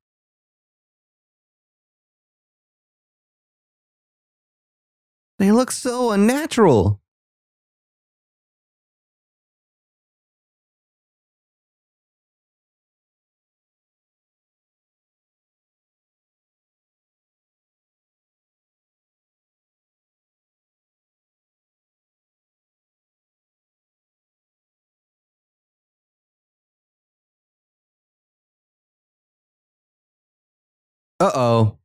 They look so unnatural. Uh-oh.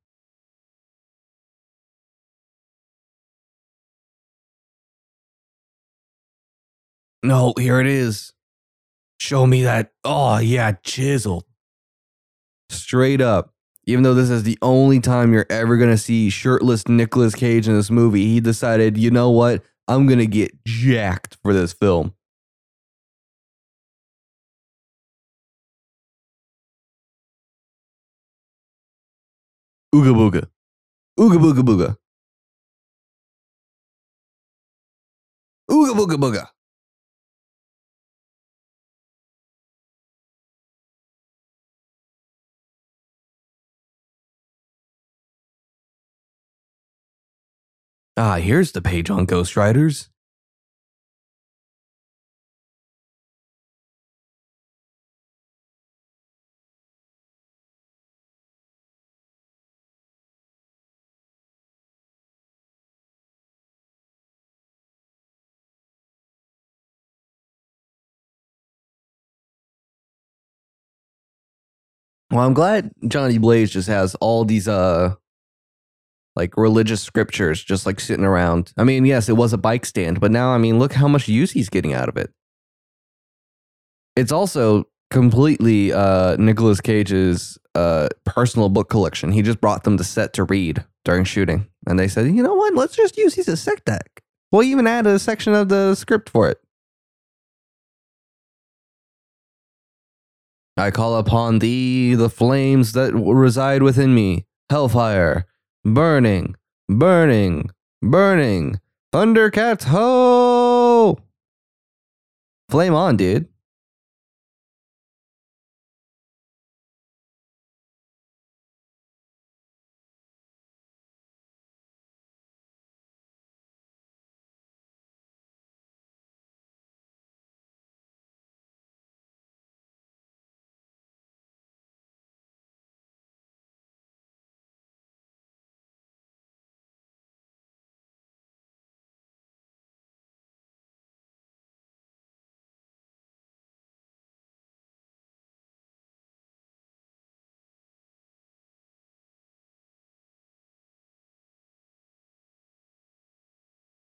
No, here it is. Show me that. Oh, yeah, chiseled. Straight up. Even though this is the only time you're ever going to see shirtless Nicolas Cage in this movie, he decided, you know what? I'm going to get jacked for this film. Ooga booga. Ooga booga booga. Ooga booga booga. Ah, here's the page on Ghost Riders. Well, I'm glad Johnny Blaze just has all these like religious scriptures just like sitting around. I mean, yes, it was a bike stand, but now, I mean, look how much use he's getting out of it. It's also completely Nicolas Cage's personal book collection. He just brought them to set to read during shooting. And they said, you know what? Let's just use these as set deck. We'll even add a section of the script for it. I call upon thee the flames that reside within me. Hellfire, burning, burning, burning. Thundercats, ho! Flame on, dude.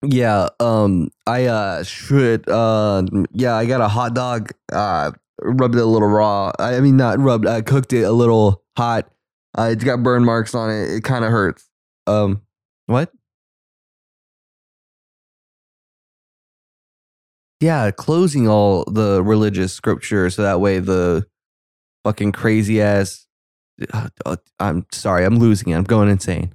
Yeah, I got a hot dog, rubbed it a little raw. I mean, not rubbed, I cooked it a little hot. It's got burn marks on it. It kind of hurts. What? Yeah, closing all the religious scripture so that way the fucking crazy ass. I'm sorry, I'm losing it. I'm going insane.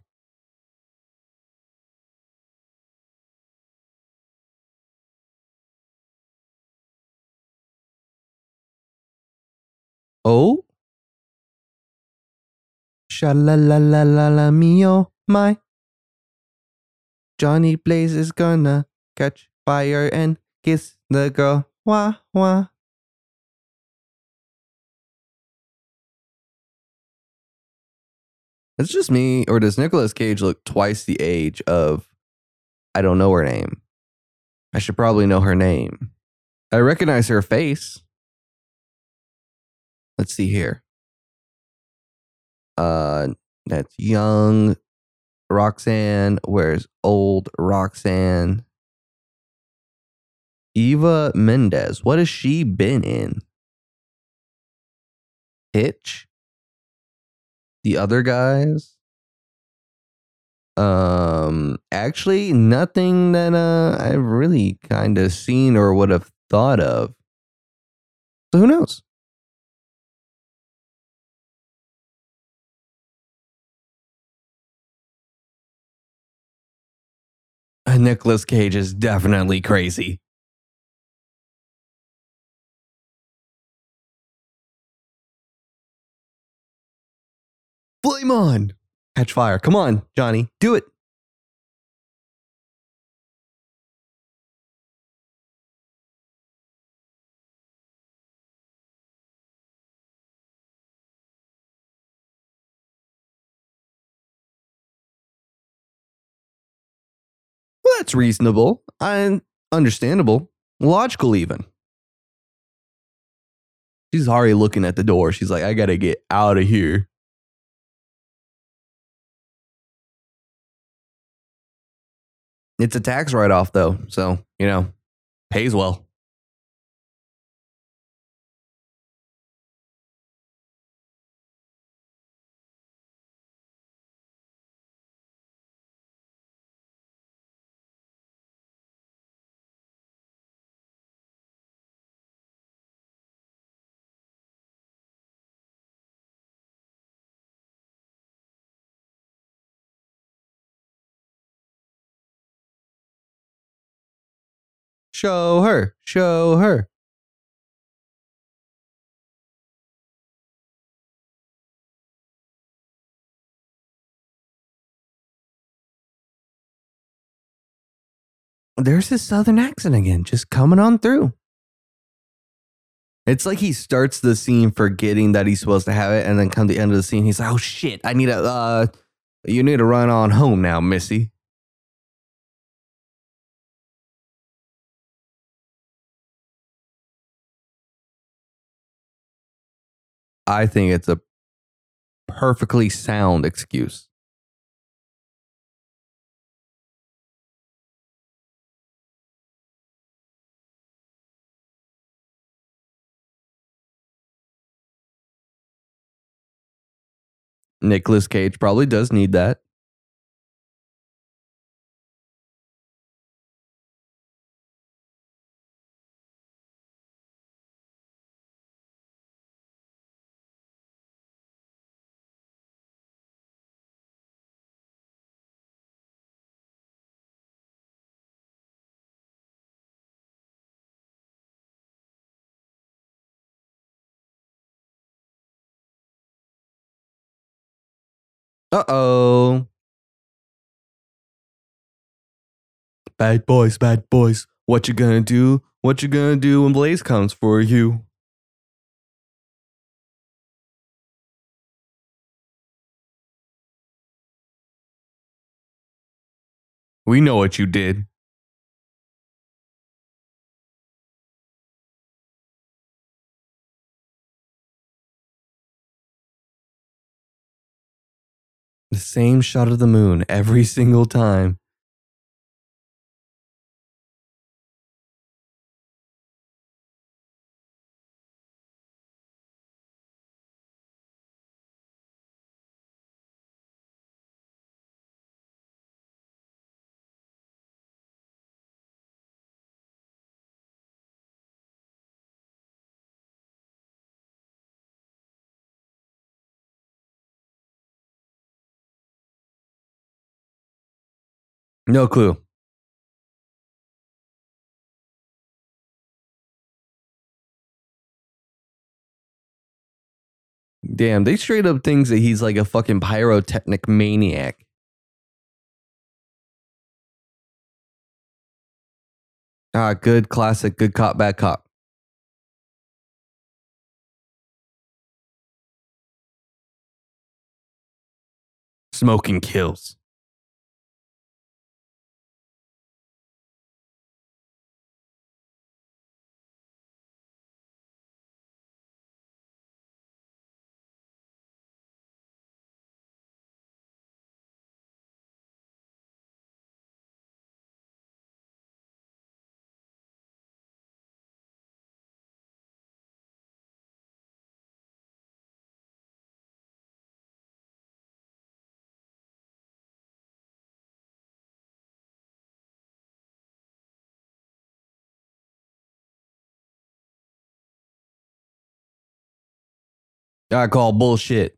Oh, sha-la-la-la-la-la me oh my, Johnny Blaze is gonna catch fire and kiss the girl, wah wah. It's just me, or does Nicolas Cage look twice the age of, I don't know her name. I should probably know her name. I recognize her face. Let's see here. That's young Roxanne. Where's old Roxanne? Eva Mendes. What has she been in? Hitch? The Other Guys? Actually, nothing that I've really kind of seen or would have thought of. So who knows? Nicolas Cage is definitely crazy. Flame on! Catch fire. Come on, Johnny. Do it. Well, that's reasonable and understandable. Logical, even. She's already looking at the door. She's like, I gotta get out of here. It's a tax write-off, though, so, you know, pays well. Show her. Show her. There's his southern accent again, just coming on through. It's like he starts the scene forgetting that he's supposed to have it, and then come to the end of the scene, he's like, oh shit, I need a, you need to run on home now, Missy. I think it's a perfectly sound excuse. Nicolas Cage probably does need that. Uh-oh. Bad boys, bad boys. What you gonna do? What you gonna do when Blaze comes for you? We know what you did. The same shot of the moon every single time. No clue. Damn, they straight up thinks that he's like a fucking pyrotechnic maniac. Ah, good classic, good cop, bad cop. Smoking kills. I call bullshit.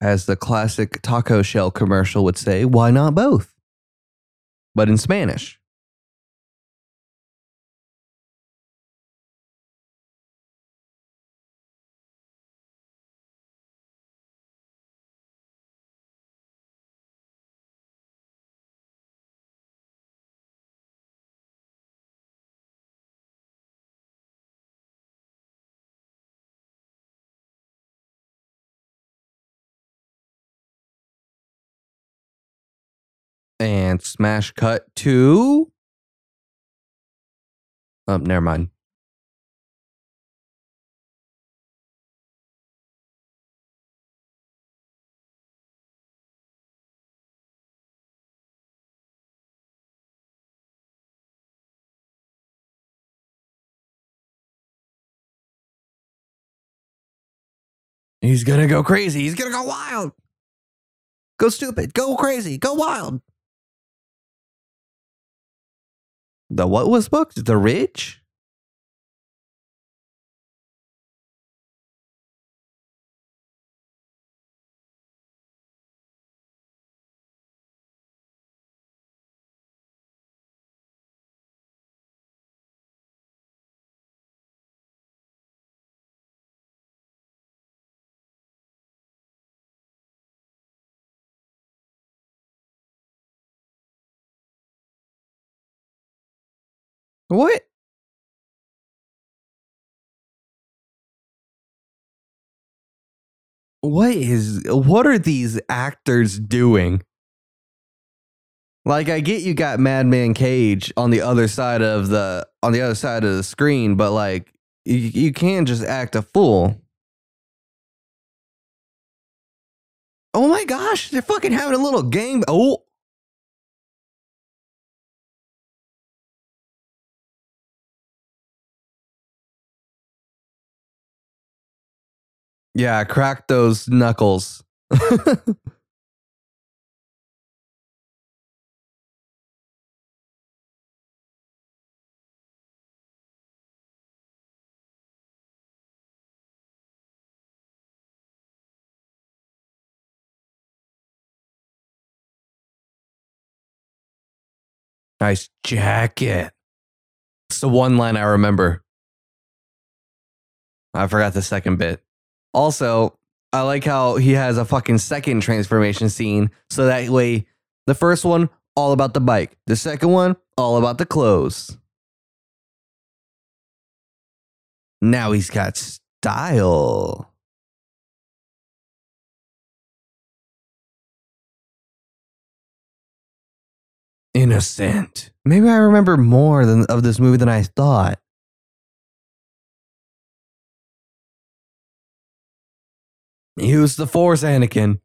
As the classic taco shell commercial would say, why not both? But in Spanish. And smash cut to... Oh, never mind. He's gonna go crazy. He's gonna go wild. Go stupid. Go crazy. Go wild. The what was booked? The Ridge? What? What are these actors doing? Like, I get you got Madman Cage on the other side of the screen, but like you can't just act a fool. Oh my gosh, they're fucking having a little game. Oh. Yeah, crack those knuckles. Nice jacket. It's the one line I remember. I forgot the second bit. Also, I like how he has a fucking second transformation scene. So that way, the first one, all about the bike. The second one, all about the clothes. Now he's got style. Innocent. Maybe I remember more of this movie than I thought. Use the force, Anakin.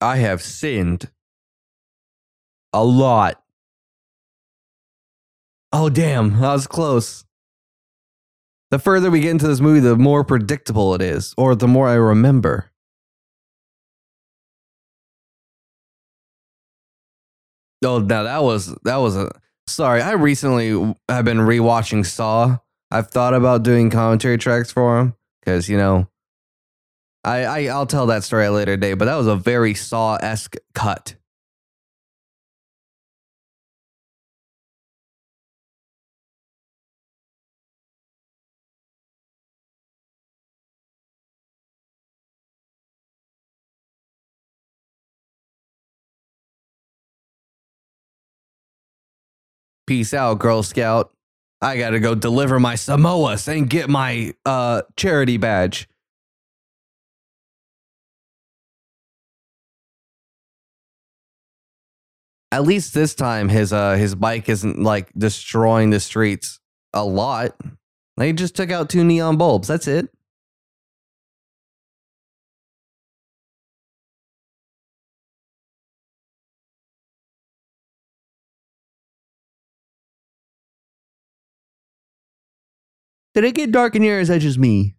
I have sinned a lot. Oh, damn. I was close. The further we get into this movie, the more predictable it is, or the more I remember. Oh, now that was sorry, I recently have been rewatching Saw. I've thought about doing commentary tracks for him because, you know, I'll tell that story at a later date, but that was a very Saw-esque cut. Peace out, Girl Scout. I gotta go deliver my Samoas and get my charity badge. At least this time, his bike isn't like destroying the streets a lot. They just took out 2 neon bulbs. That's it. Did it get dark in here, or is that just me?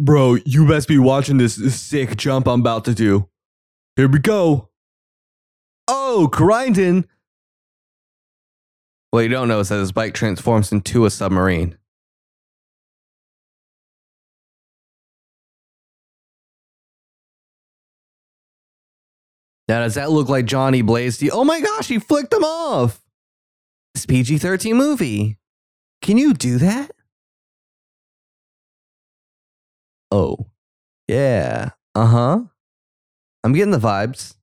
Bro, you best be watching this sick jump I'm about to do. Here we go. Oh, grinding. What you don't know is that his bike transforms into a submarine. Now, does that look like Johnny Blaze? Oh my gosh, he flicked him off. It's PG-13 movie. Can you do that? Oh, yeah. I'm getting the vibes.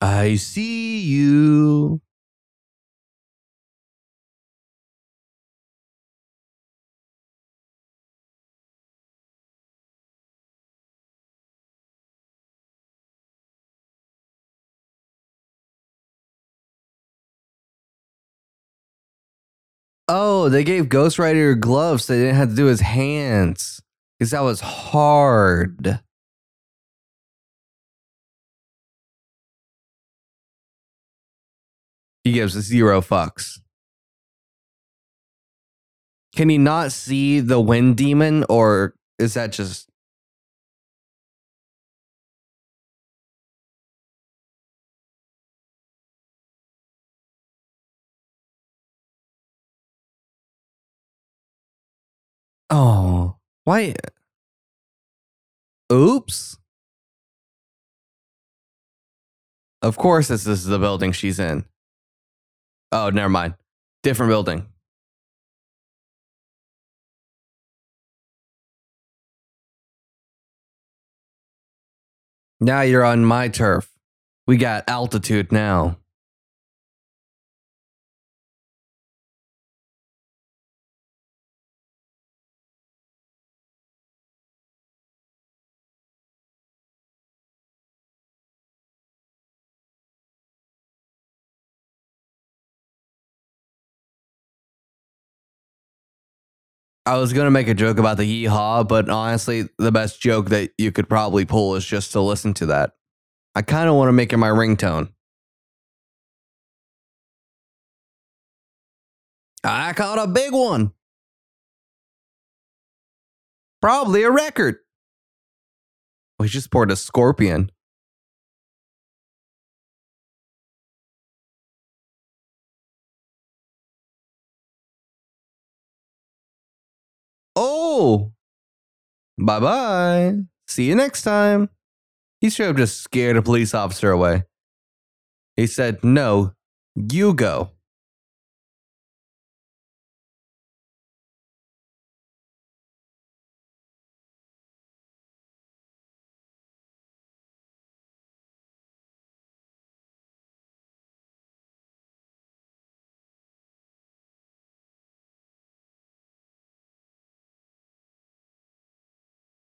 I see you. Oh, they gave Ghost Rider gloves so they didn't have to do his hands. Because that was hard. He gives zero fucks. Can he not see the wind demon, or is that just... Oh, why? Oops. Of course, this is the building she's in. Oh, never mind. Different building. Now you're on my turf. We got altitude now. I was going to make a joke about the yeehaw, but honestly, the best joke that you could probably pull is just to listen to that. I kind of want to make it my ringtone. I caught a big one. Probably a record. We just poured a scorpion. Oh, bye-bye. See you next time. He should have just scared a police officer away. He said, no, you go.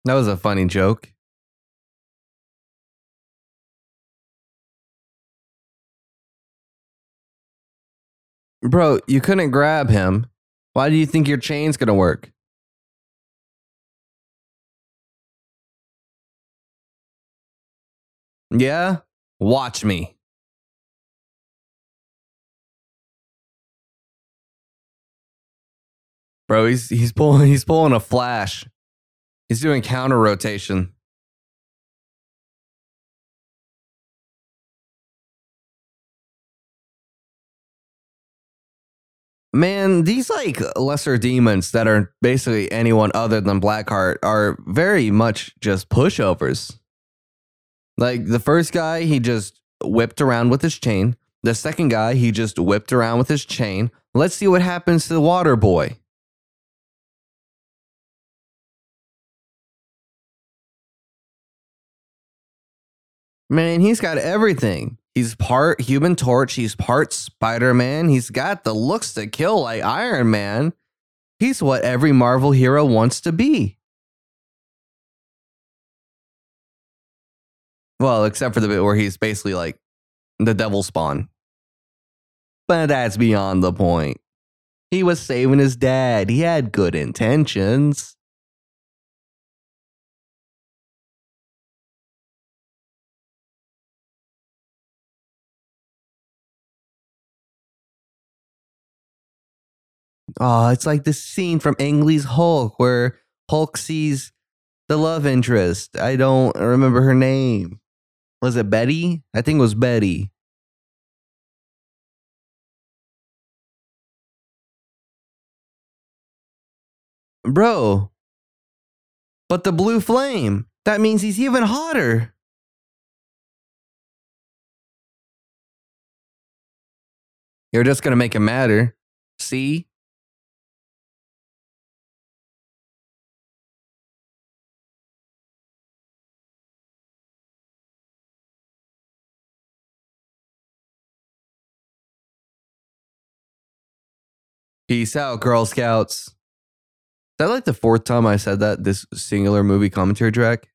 That was a funny joke. Bro, you couldn't grab him. Why do you think your chain's gonna work? Yeah? Watch me. Bro, he's pulling a flash. He's doing counter rotation. Man, these like lesser demons that are basically anyone other than Blackheart are very much just pushovers. Like the first guy, he just whipped around with his chain. The second guy, he just whipped around with his chain. Let's see what happens to the water boy. Man, he's got everything. He's part Human Torch. He's part Spider-Man. He's got the looks to kill like Iron Man. He's what every Marvel hero wants to be. Well, except for the bit where he's basically like the devil spawn. But that's beyond the point. He was saving his dad. He had good intentions. Oh, it's like this scene from Ang Lee's Hulk where Hulk sees the love interest. I don't remember her name. Was it Betty? I think it was Betty. Bro. But the blue flame, that means he's even hotter. You're just going to make him madder. See? Peace out, Girl Scouts. Is that like the fourth time I said that, this singular movie commentary track?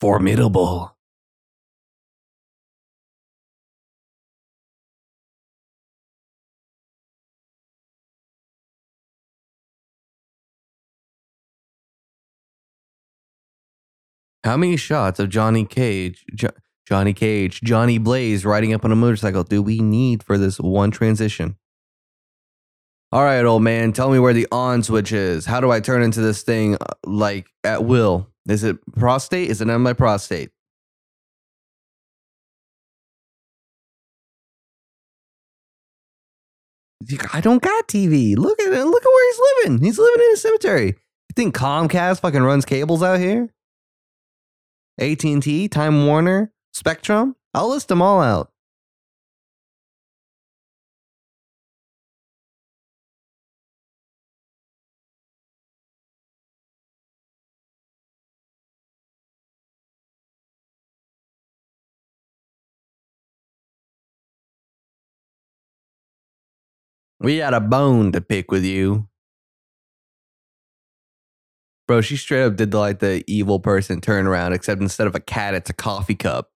Formidable. How many shots of Johnny Cage, Johnny Blaze riding up on a motorcycle do we need for this one transition? All right, old man, tell me where the on switch is. How do I turn into this thing like at will? Is it prostate? Is it on my prostate? I don't got TV. Look at it. Look at where he's living. He's living in a cemetery. You think Comcast fucking runs cables out here? AT&T, Time Warner, Spectrum. I'll list them all out. We got a bone to pick with you. Bro, she straight up did the evil person turn around, except instead of a cat, it's a coffee cup.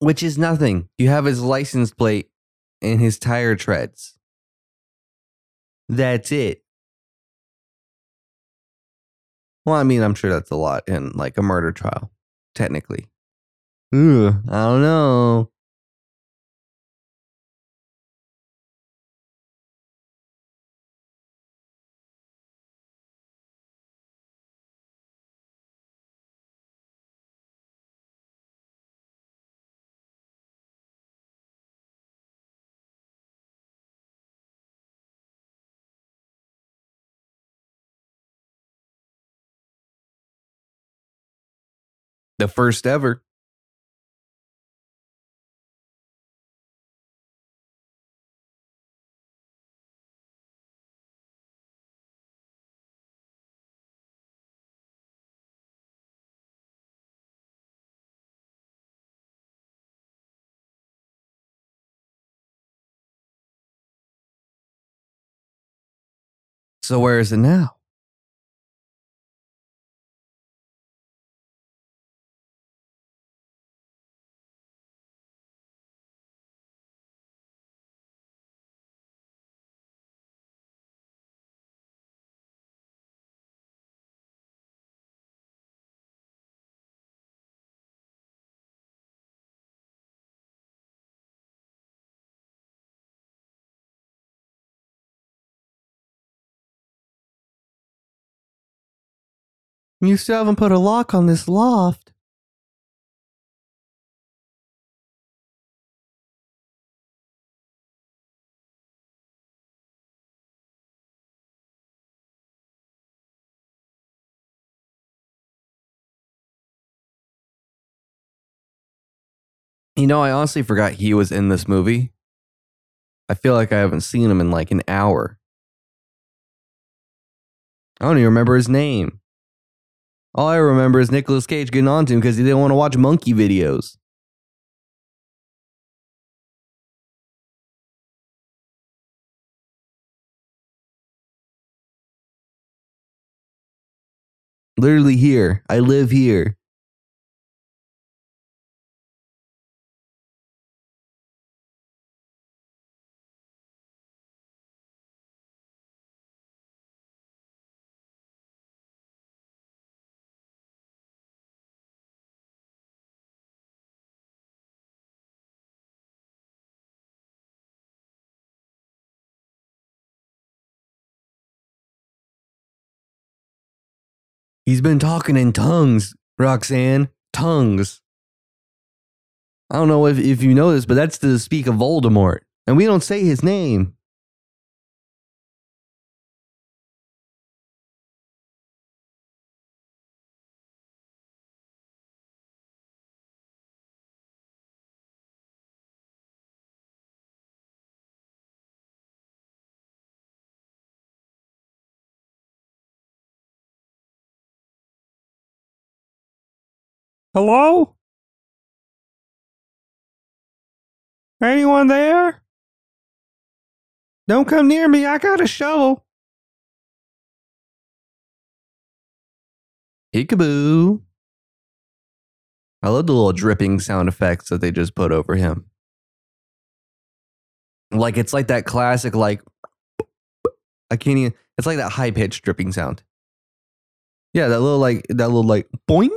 Which is nothing. You have his license plate and his tire treads. That's it. Well, I mean, I'm sure that's a lot in like a murder trial, technically. Ugh, I don't know. The first ever. So where is it now? You still haven't put a lock on this loft. You know, I honestly forgot he was in this movie. I feel like I haven't seen him in like an hour. I don't even remember his name. All I remember is Nicolas Cage getting on to him because he didn't want to watch monkey videos. Literally here. I live here. He's been talking in tongues, Roxanne. Tongues. I don't know if you know this, but that's to speak of Voldemort. And we don't say his name. Hello? Anyone there? Don't come near me, I got a shovel. Peekaboo. I love the little dripping sound effects that they just put over him. Like, it's like that classic, like, I can't even, it's like that high-pitched dripping sound. Yeah, that little, like, boing.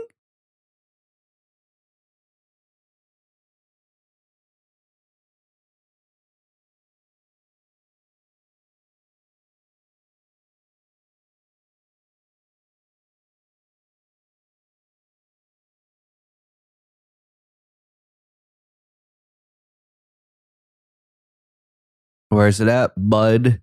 Where's it at, bud?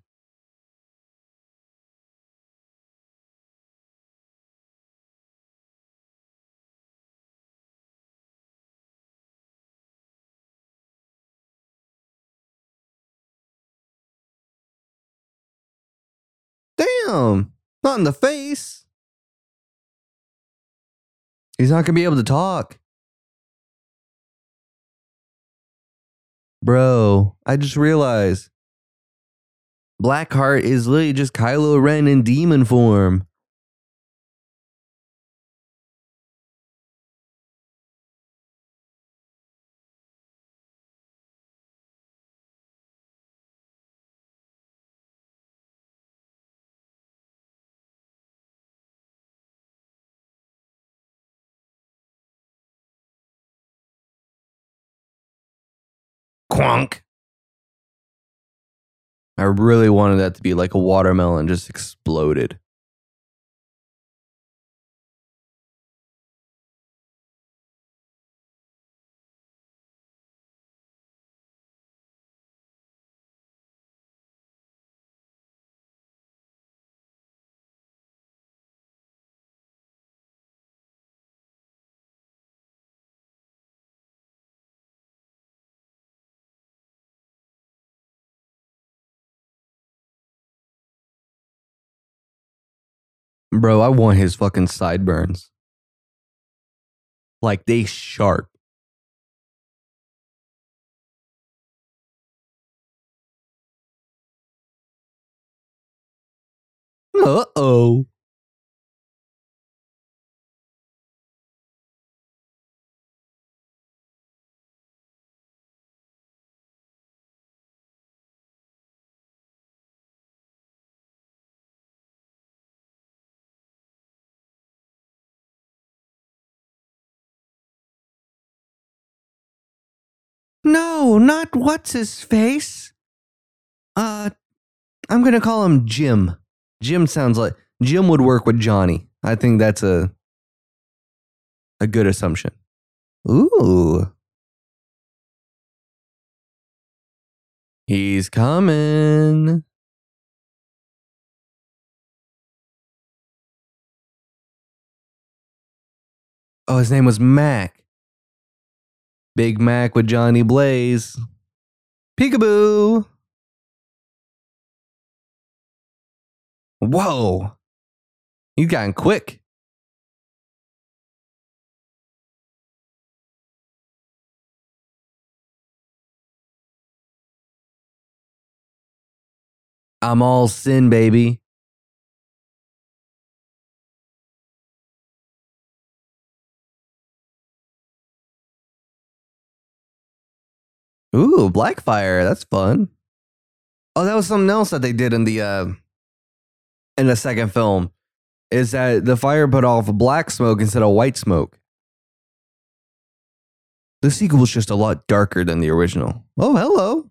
Damn! Not in the face! He's not gonna be able to talk. Bro, I just realized. Blackheart is literally just Kylo Ren in demon form. Quonk. I really wanted that to be like a watermelon just exploded. Bro, I want his fucking sideburns. Like, they sharp. Uh-oh. No, not what's-his-face. I'm going to call him Jim. Jim sounds like... Jim would work with Johnny. I think that's a good assumption. Ooh. He's coming. Oh, his name was Mac. Big Mac with Johnny Blaze. Peekaboo. Whoa. He's gotten quick. I'm all sin, baby. Ooh, Blackfire. That's fun. Oh, that was something else that they did in the second film, is that the fire put off black smoke instead of white smoke. The sequel was just a lot darker than the original. Oh, hello.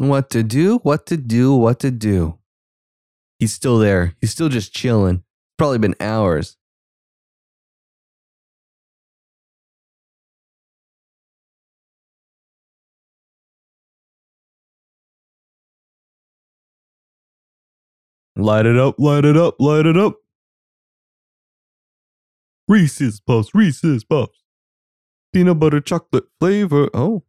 What to do, what to do, what to do. He's still there. He's still just chilling. Probably been hours. Light it up, light it up, light it up. Reese's Puffs, Reese's Puffs. Peanut butter chocolate flavor. Oh.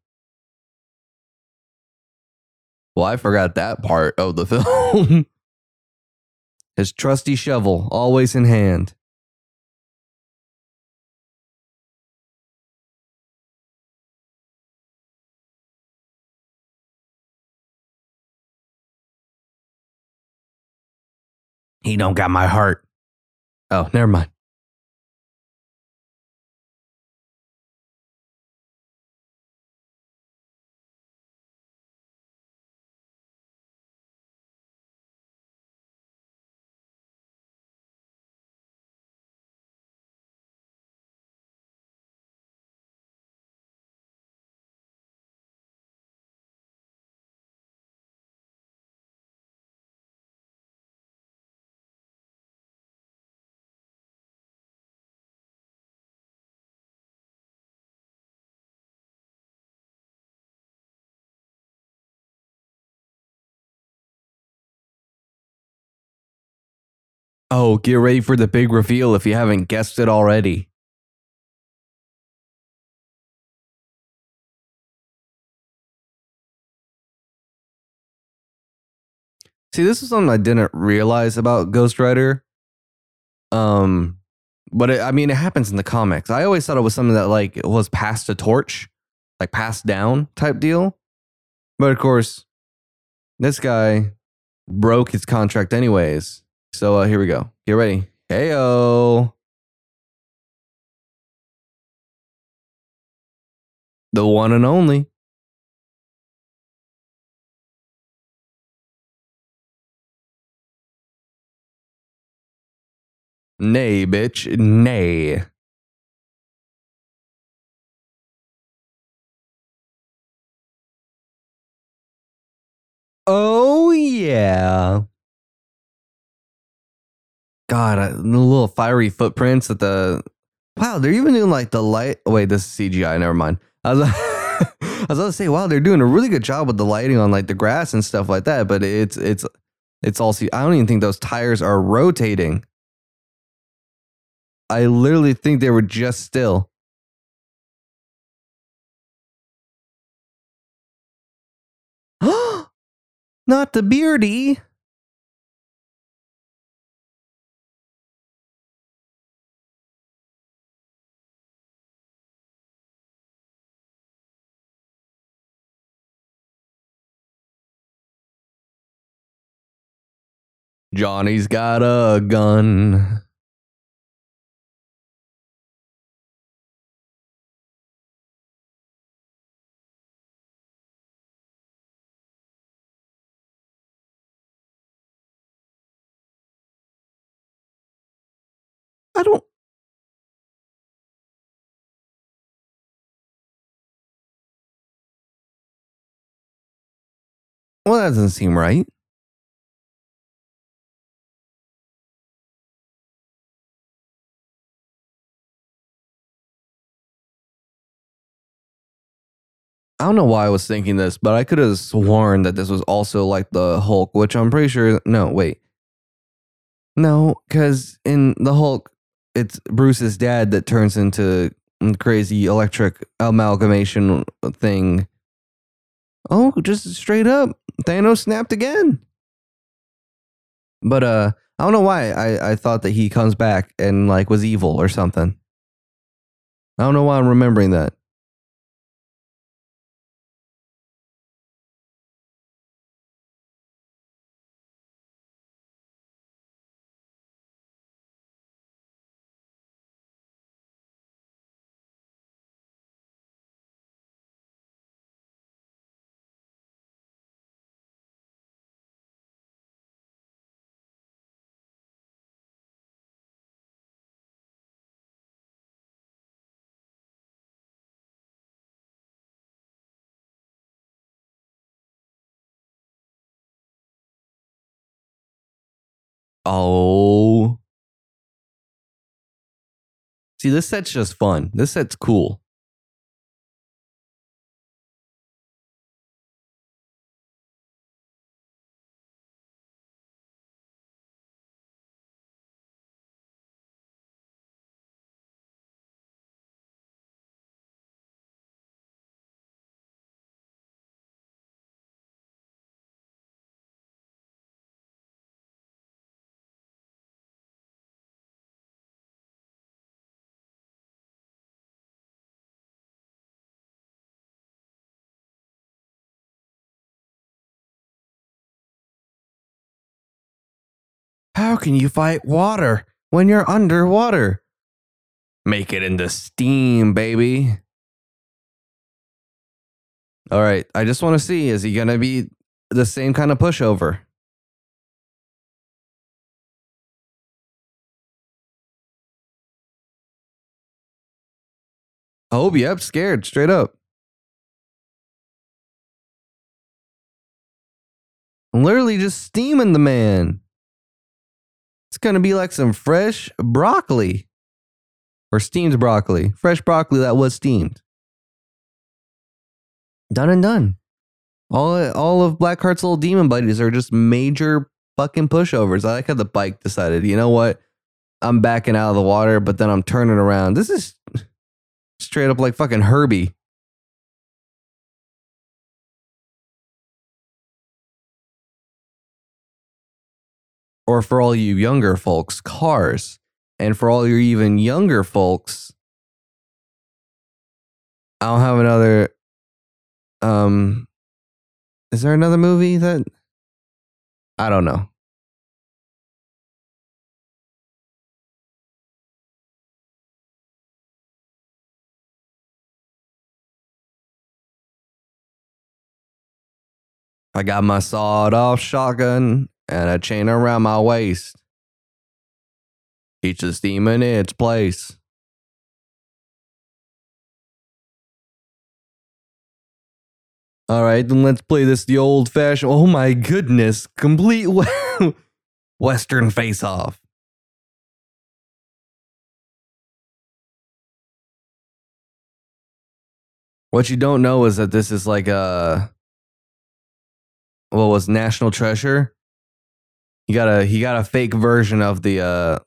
Well, I forgot that part of the film. His trusty shovel, always in hand. He don't got my heart. Oh, never mind. Oh, get ready for the big reveal if you haven't guessed it already. See, this is something I didn't realize about Ghost Rider. But it happens in the comics. I always thought it was something that like was passed the torch, like passed down type deal. But of course, this guy broke his contract anyways. So here we go. Get ready. Heyo. The one and only. Nay, bitch. Nay. Oh, yeah. God, the little fiery footprints that the... Wow, they're even doing like the light... Oh, wait, this is CGI. Never mind. I was about to say, wow, they're doing a really good job with the lighting on like the grass and stuff like that. But it's all CGI. I don't even think those tires are rotating. I literally think they were just still. Not the beardy. Johnny's got a gun. I don't. Well, that doesn't seem right. I don't know why I was thinking this, but I could have sworn that this was also like the Hulk, which I'm pretty sure. No, wait. No, because in the Hulk, it's Bruce's dad that turns into crazy electric amalgamation thing. Oh, just straight up. Thanos snapped again. But I don't know why I thought that he comes back and like was evil or something. I don't know why I'm remembering that. Oh. See, this set's just fun. This set's cool. How can you fight water when you're underwater? Make it into steam, baby. All right. I just want to see, is he going to be the same kind of pushover? Oh, yep. Scared straight up. Literally just steaming the man. It's going to be like some fresh broccoli or steamed broccoli. Fresh broccoli that was steamed. Done and done. All of Blackheart's little demon buddies are just major fucking pushovers. I like how the bike decided, you know what? I'm backing out of the water, but then I'm turning around. This is straight up like fucking Herbie. Or for all you younger folks, Cars. And for all your even younger folks, I don't have another. Is there another movie that I don't know? I got my sawed-off shotgun and a chain around my waist. Each is demon in its place. All right, then let's play this the old-fashioned. Oh my goodness, complete Western face-off. What you don't know is that this is like a, what was National Treasure? He got a fake version of the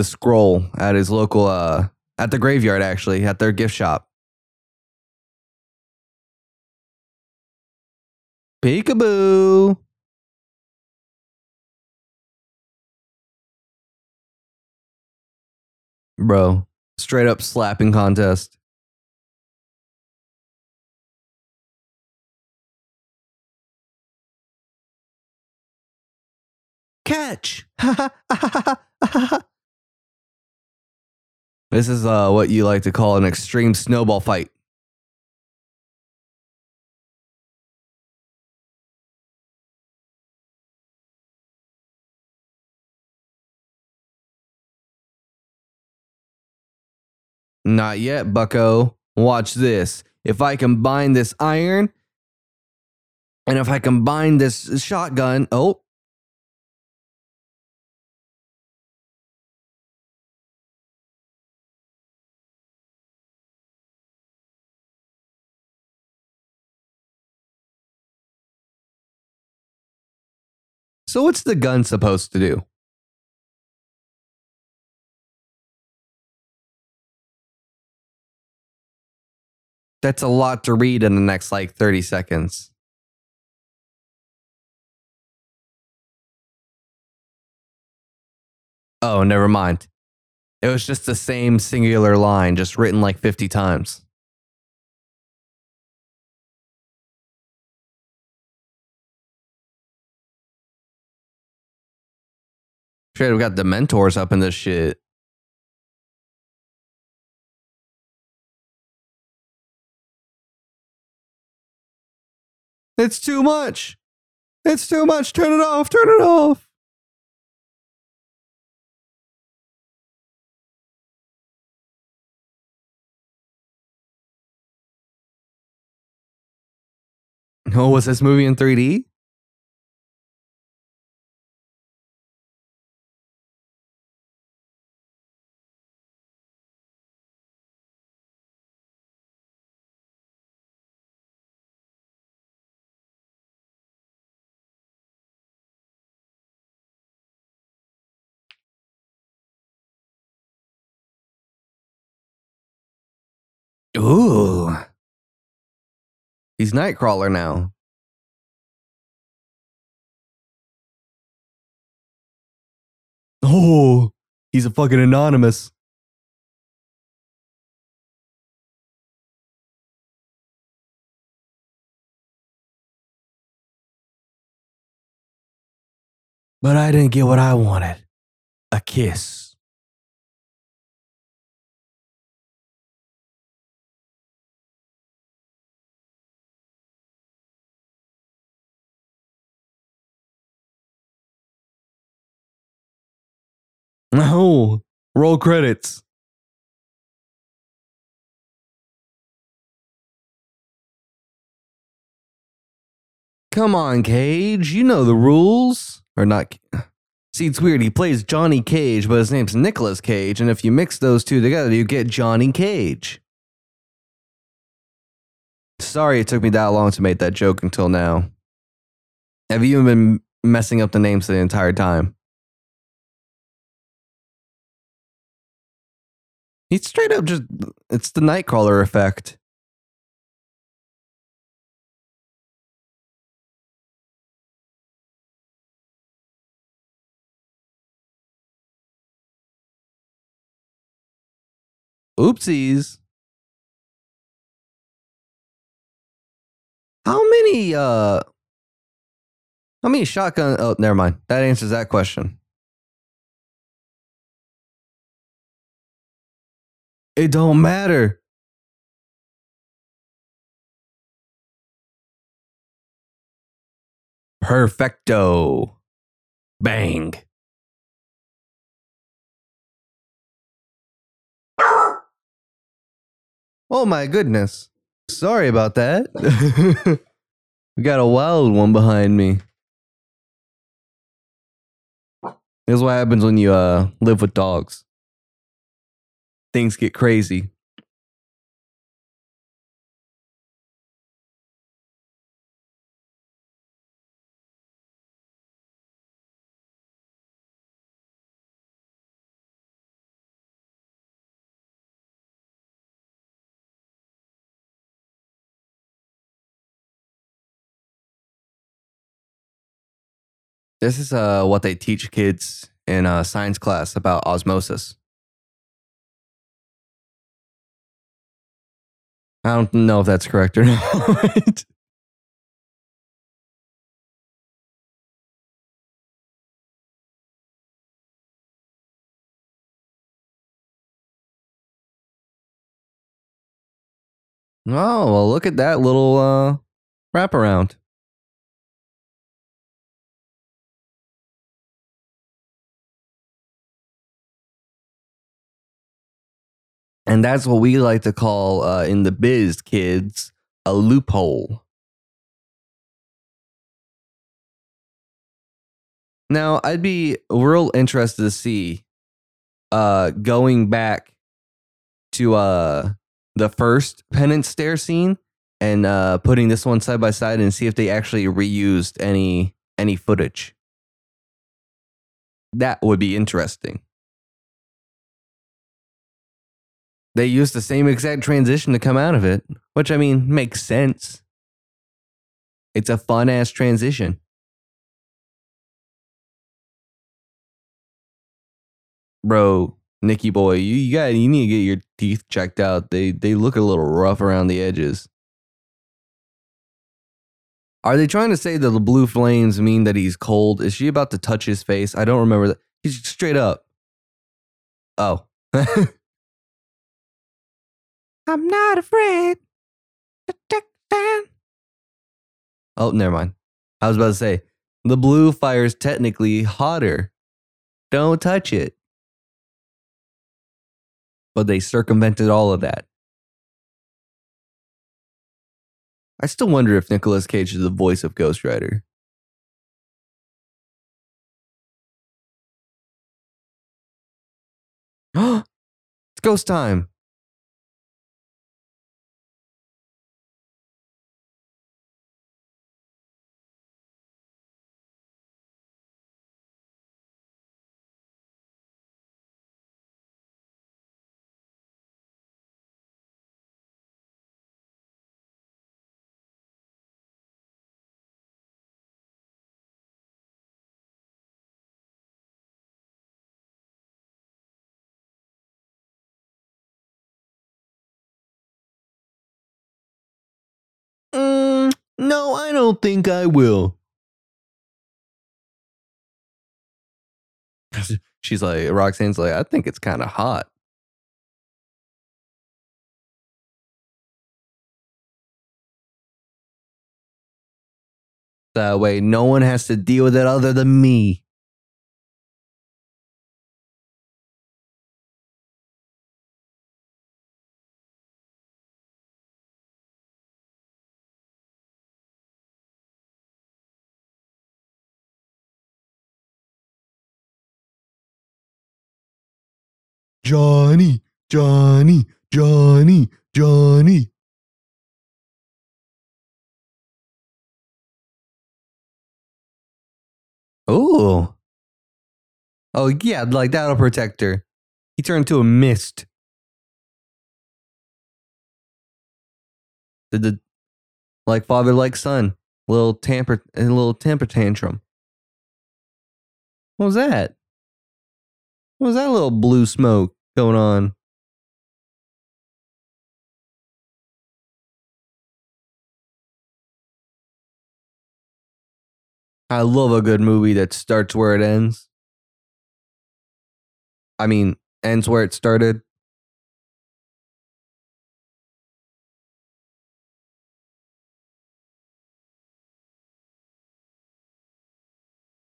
scroll at his local at the graveyard, actually, at their gift shop. Peekaboo. Bro, straight up slapping contest. Catch! This is what you like to call an extreme snowball fight. Not yet, bucko. Watch this. If I combine this iron, and if I combine this shotgun, oh. So what's the gun supposed to do? That's a lot to read in the next, like, 30 seconds. Oh, never mind. It was just the same singular line, just written like 50 times. Shit, we got Dementors up in this shit. It's too much. It's too much. Turn it off. Turn it off. Oh, was this movie in 3D? Ooh. He's Nightcrawler now. Oh, he's a fucking anonymous. But I didn't get what I wanted. A kiss. No, roll credits. Come on, Cage. You know the rules. Or not. See, it's weird. He plays Johnny Cage, but his name's Nicolas Cage. And if you mix those two together, you get Johnny Cage. Sorry it took me that long to make that joke until now. Have you been messing up the names the entire time? He's straight up just, it's the Nightcrawler effect. Oopsies. How many shotgun, oh, never mind. That answers that question. It don't matter. Perfecto. Bang. Oh my goodness. Sorry about that. We got a wild one behind me. This is what happens when you live with dogs. Things get crazy. This is what they teach kids in science class about osmosis. I don't know if that's correct or not. Oh, well, look at that little wraparound. And that's what we like to call, in the biz, kids, a loophole. Now, I'd be real interested to see going back to the first Penance Stair scene and putting this one side by side and see if they actually reused any footage. That would be interesting. They used the same exact transition to come out of it, which, I mean, makes sense. It's a fun-ass transition. Bro, Nicky boy, you need to get your teeth checked out. They look a little rough around the edges. Are they trying to say that the blue flames mean that he's cold? Is she about to touch his face? I don't remember that. He's straight up. Oh. I'm not afraid. Oh, never mind. I was about to say, the blue fire is technically hotter. Don't touch it. But they circumvented all of that. I still wonder if Nicolas Cage is the voice of Ghost Rider. It's ghost time. No, I don't think I will. She's like, Roxanne's like, I think it's kind of hot. That way, no one has to deal with it other than me. Johnny, Johnny, Johnny, Johnny. Oh. Oh, yeah, like that'll protect her. He turned to a mist. Like father, like son. A little temper tantrum. What was that? What was that little blue smoke going on? I love a good movie that starts where it ends. I mean, ends where it started.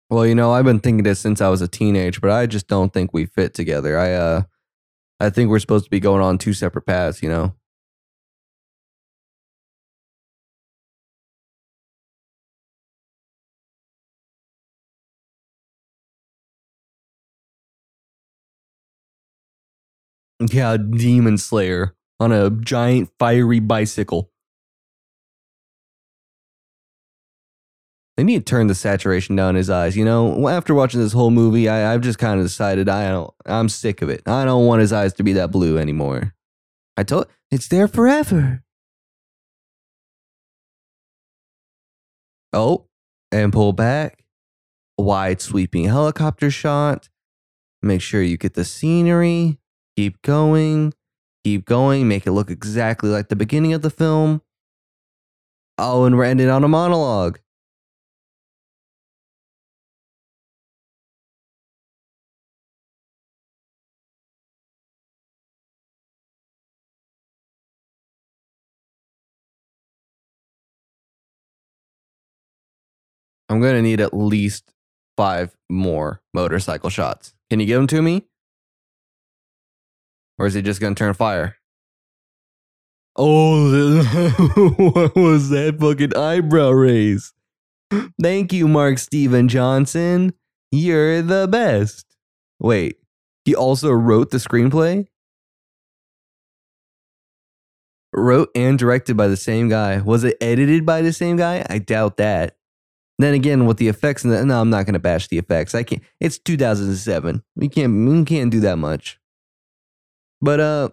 Well, you know, I've been thinking this since I was a teenager, but I just don't think we fit together. I think we're supposed to be going on two separate paths, you know? Yeah, Demon Slayer on a giant fiery bicycle. They need to turn the saturation down in his eyes. You know, after watching this whole movie, I've just kind of decided I'm sick of it. I don't want his eyes to be that blue anymore. I told it's there forever. Oh, and pull back. Wide sweeping helicopter shot. Make sure you get the scenery. Keep going. Keep going. Make it look exactly like the beginning of the film. Oh, and we're ending on a monologue. I'm going to need at least 5 more motorcycle shots. Can you give them to me? Or is he just going to turn fire? Oh, what was that fucking eyebrow raise? Thank you, Mark Steven Johnson. You're the best. Wait, he also wrote the screenplay? Wrote and directed by the same guy. Was it edited by the same guy? I doubt that. Then again, with the effects, no, I'm not going to bash the effects. I can't. It's 2007. We can't do that much. But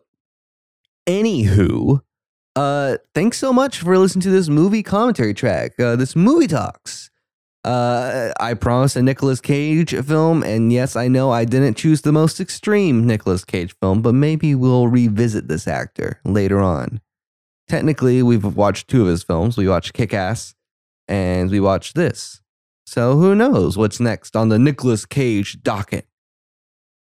anywho, thanks so much for listening to this movie commentary track. This movie talks. I promised a Nicolas Cage film, and yes, I know I didn't choose the most extreme Nicolas Cage film, but maybe we'll revisit this actor later on. Technically, we've watched 2 of his films. We watched Kick-Ass, and we watched this. So who knows what's next on the Nicolas Cage docket.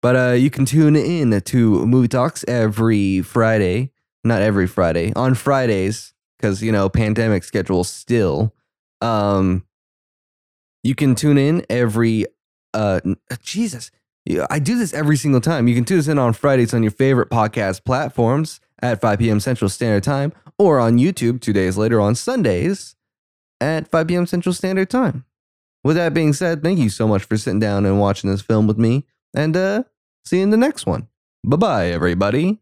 But you can tune in to Movie Talks every Friday. Not every Friday. On Fridays, because, you know, pandemic schedule still. You can tune in every... Jesus. I do this every single time. You can tune us in on Fridays on your favorite podcast platforms at 5 p.m. Central Standard Time, or on YouTube 2 days later on Sundays at 5 p.m. Central Standard Time. With that being said, thank you so much for sitting down and watching this film with me. And see you in the next one. Bye-bye, everybody.